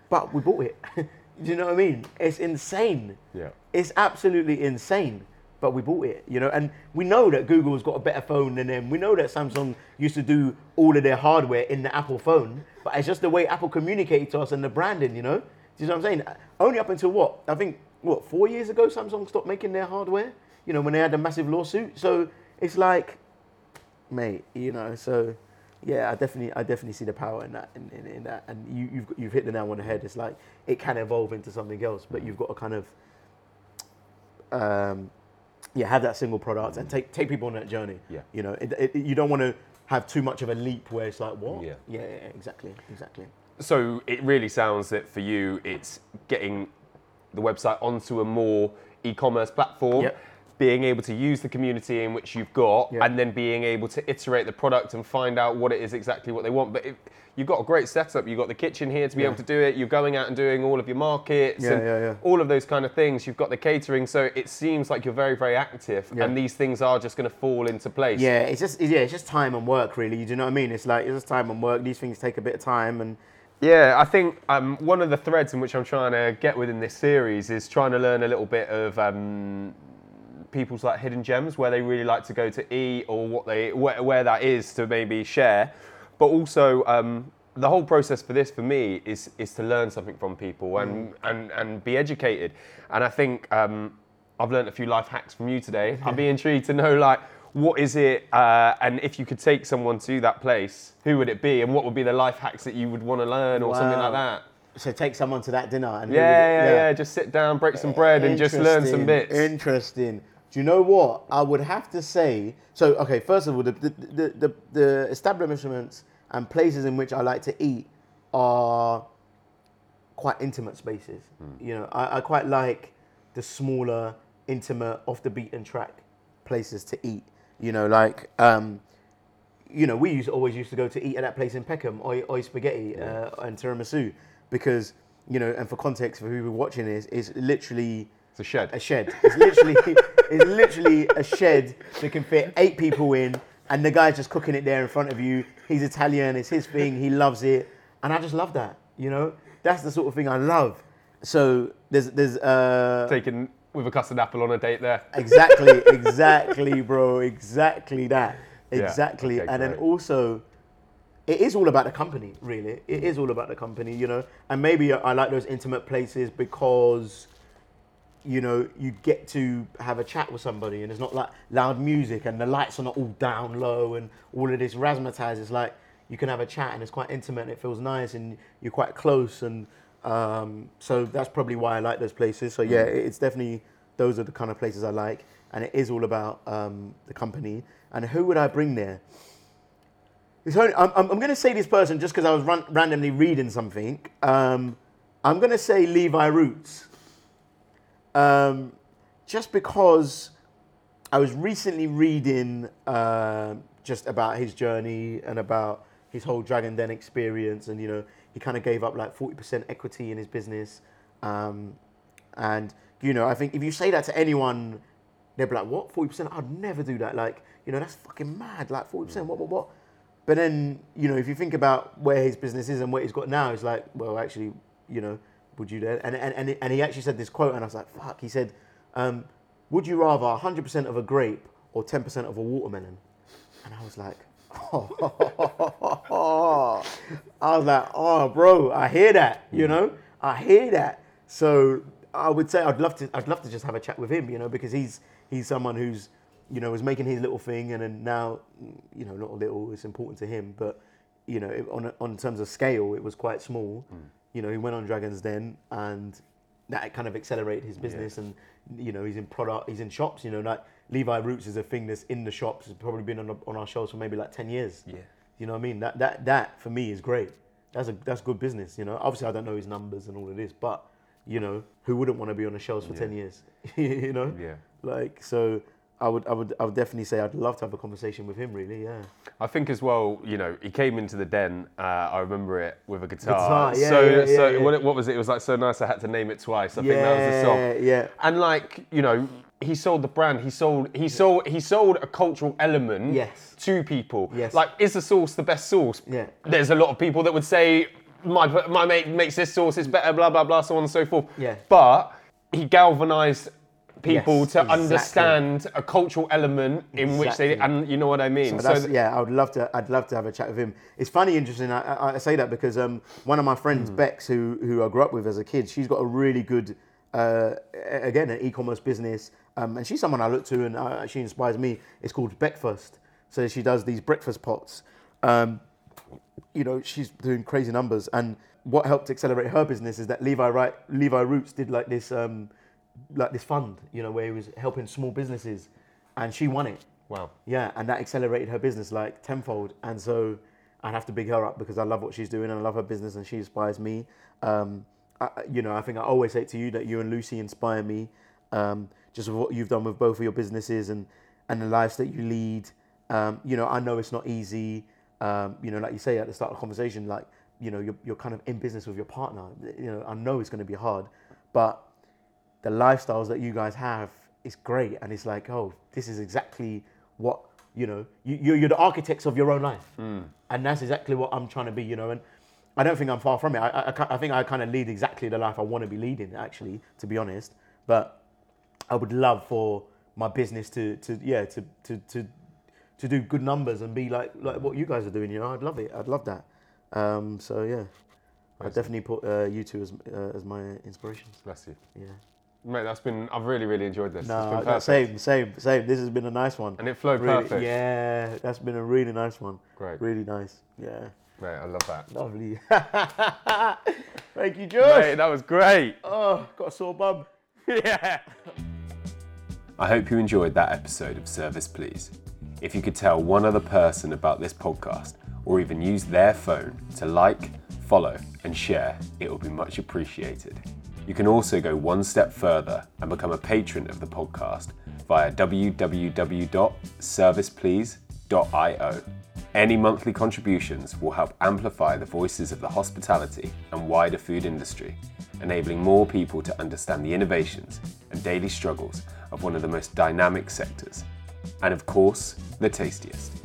But we bought it. Do you know what I mean? It's insane. Yeah. It's absolutely insane. But we bought it, you know, and we know that Google's got a better phone than them. We know that Samsung used to do all of their hardware in the Apple phone, but it's just the way Apple communicated to us and the branding, you know? Do you know what I'm saying? Only up until what? I think, what, four years ago, Samsung stopped making their hardware, you know, when they had a massive lawsuit. So it's like, mate, you know, so yeah, I definitely I definitely see the power in that. In, in, in that. And you, you've, you've hit the nail on the head. It's like, it can evolve into something else, but you've got to kind of... Um, Yeah, have that single product and take take people on that journey. Yeah, you know, it, it, you don't want to have too much of a leap where it's like, what? Yeah, yeah, yeah, exactly, exactly. So it really sounds that for you, it's getting the website onto a more e-commerce platform. Yep. being able to use the community in which you've got, yeah. and then being able to iterate the product and find out what it is exactly what they want. But if, you've got a great setup. You've got the kitchen here to be yeah. able to do it. You're going out and doing all of your markets yeah, and yeah, yeah. all of those kind of things. You've got the catering. So it seems like you're very, very active, yeah. and these things are just going to fall into place. Yeah, it's just yeah, it's just time and work, really. You do know what I mean? It's like, it's just time and work. These things take a bit of time. And yeah, I think um, one of the threads in which I'm trying to get within this series is trying to learn a little bit of... Um, people's like hidden gems, where they really like to go to eat, or what they where, where that is to maybe share. But also um, the whole process for this for me is is to learn something from people and mm. and, and be educated. And I think um, I've learned a few life hacks from you today. I'd be intrigued to know like what is it uh, and if you could take someone to that place, who would it be and what would be the life hacks that you would want to learn or wow. something like that. So take someone to that dinner and yeah, yeah, yeah, yeah, just sit down, break some bread and just learn some bits. Interesting. Do you know what? I would have to say, so, okay, first of all, the the, the the establishments and places in which I like to eat are quite intimate spaces. Mm. You know, I, I quite like the smaller, intimate, off the beaten track places to eat. You know, like, um, you know, we used always used to go to eat at that place in Peckham, Oi, Oi Spaghetti yeah. uh, and Tiramisu, because, you know, and for context for who we're watching is, is literally... It's a shed. A shed. It's literally... It's literally a shed that can fit eight people in, and the guy's just cooking it there in front of you. He's Italian, it's his thing, he loves it, and I just love that. You know, that's the sort of thing I love. So there's there's uh, taking with a custard apple on a date there. Exactly, exactly, bro, exactly that, exactly. Yeah, okay, and great. Then also, it is all about the company, really. It is all about the company, you know. And maybe I like those intimate places because. You know, you get to have a chat with somebody and it's not like loud music and the lights are not all down low and all of this razzmatazz. It's like you can have a chat and it's quite intimate and it feels nice and you're quite close. And um, so that's probably why I like those places. So yeah, it's definitely, those are the kind of places I like. And it is all about um, the company. And who would I bring there? It's only, I'm, I'm going to say this person just because I was ran- randomly reading something. Um, I'm going to say Levi Roots. Um, just because I was recently reading uh, just about his journey and about his whole Dragon Den experience, and you know he kind of gave up like forty percent equity in his business, um, and you know I think if you say that to anyone, they'll be like, "What? forty percent? I'd never do that." Like, you know, that's fucking mad. Like forty percent, what, what, what? But then you know if you think about where his business is and what he's got now, it's like, well, actually, you know. Would you then? And, and and he actually said this quote, and I was like, fuck. He said, um, would you rather one hundred percent of a grape or ten percent of a watermelon? And I was like, oh. I was like, oh, bro, I hear that, you know? I hear that. So I would say I'd love to I'd love to just have a chat with him, you know, because he's he's someone who's, you know, is making his little thing, and then now, you know, not a little, it's important to him, but, you know, it, on, on terms of scale, it was quite small. Mm. You know, he went on Dragon's Den, and that kind of accelerated his business. Yeah. And you know, he's in product, he's in shops. You know, like Levi Roots is a thing that's in the shops. It's probably been on the, on our shelves for maybe like ten years. Yeah. You know what I mean? That that that for me is great. That's a that's good business. You know, obviously I don't know his numbers and all of this, but you know, who wouldn't want to be on the shelves for yeah. ten years? You know? Yeah. Like so. I would, I would, I would definitely say I'd love to have a conversation with him. Really, yeah. I think as well, you know, he came into the Den. Uh, I remember it with a guitar. guitar yeah, so, yeah, yeah, so yeah. What, what was it? It was like so nice. I had to name it twice. I yeah, think that was the song. Yeah, yeah. And like, you know, he sold the brand. He sold, he yeah. sold, he sold a cultural element yes. to people. Yes. Like, is the sauce the best sauce? Yeah. There's a lot of people that would say my my mate makes this sauce. It's better. Blah blah blah. So on and so forth. Yeah. But he galvanized people yes, to exactly. understand a cultural element in exactly. which they, and you know what I mean. So, so th- yeah, I would love to. I'd love to have a chat with him. It's funny, interesting. I, I, I say that because um, one of my friends, mm. Bex, who who I grew up with as a kid, she's got a really good, uh, again, an e-commerce business, um, and she's someone I look to, and uh, she inspires me. It's called Beckfast. So she does these breakfast pots. Um, you know, she's doing crazy numbers, and what helped accelerate her business is that Levi right, Levi Roots did like this. Um, like this fund, you know, where he was helping small businesses, and she won it. Wow. Yeah, and that accelerated her business like tenfold. And so I'd have to big her up because I love what she's doing and I love her business and she inspires me. Um, I, you know, I think I always say to you that you and Lucy inspire me. Um, just what you've done with both of your businesses and, and the lives that you lead. Um, you know, I know it's not easy. Um, you know, like you say at the start of the conversation, like, you know, you're, you're kind of in business with your partner. You know, I know it's going to be hard, but the lifestyles that you guys have is great. And it's like, oh, this is exactly what, you know, you, you're the architects of your own life. Mm. And that's exactly what I'm trying to be, you know, and I don't think I'm far from it. I, I, I think I kind of lead exactly the life I want to be leading, actually, to be honest. But I would love for my business to, to yeah, to, to, to, to do good numbers and be like like what you guys are doing, you know. I'd love it. I'd love that. Um, so yeah, I definitely put uh, you two as uh, as my inspirations. Bless you. Yeah, mate, that's been. I've really really enjoyed this. No, it's been no same, same, same. This has been a nice one. And it flowed really, perfect. Yeah, that's been a really nice one. Great. Really nice. Yeah. Mate, I love that. Lovely. Thank you, Josh. Mate, that was great. Oh, got a sore bum. Yeah. I hope you enjoyed that episode of Service Please. If you could tell one other person about this podcast, or even use their phone to like, follow, and share, it will be much appreciated. You can also go one step further and become a patron of the podcast via w w w dot service please dot i o. Any monthly contributions will help amplify the voices of the hospitality and wider food industry, enabling more people to understand the innovations and daily struggles of one of the most dynamic sectors, and of course, the tastiest.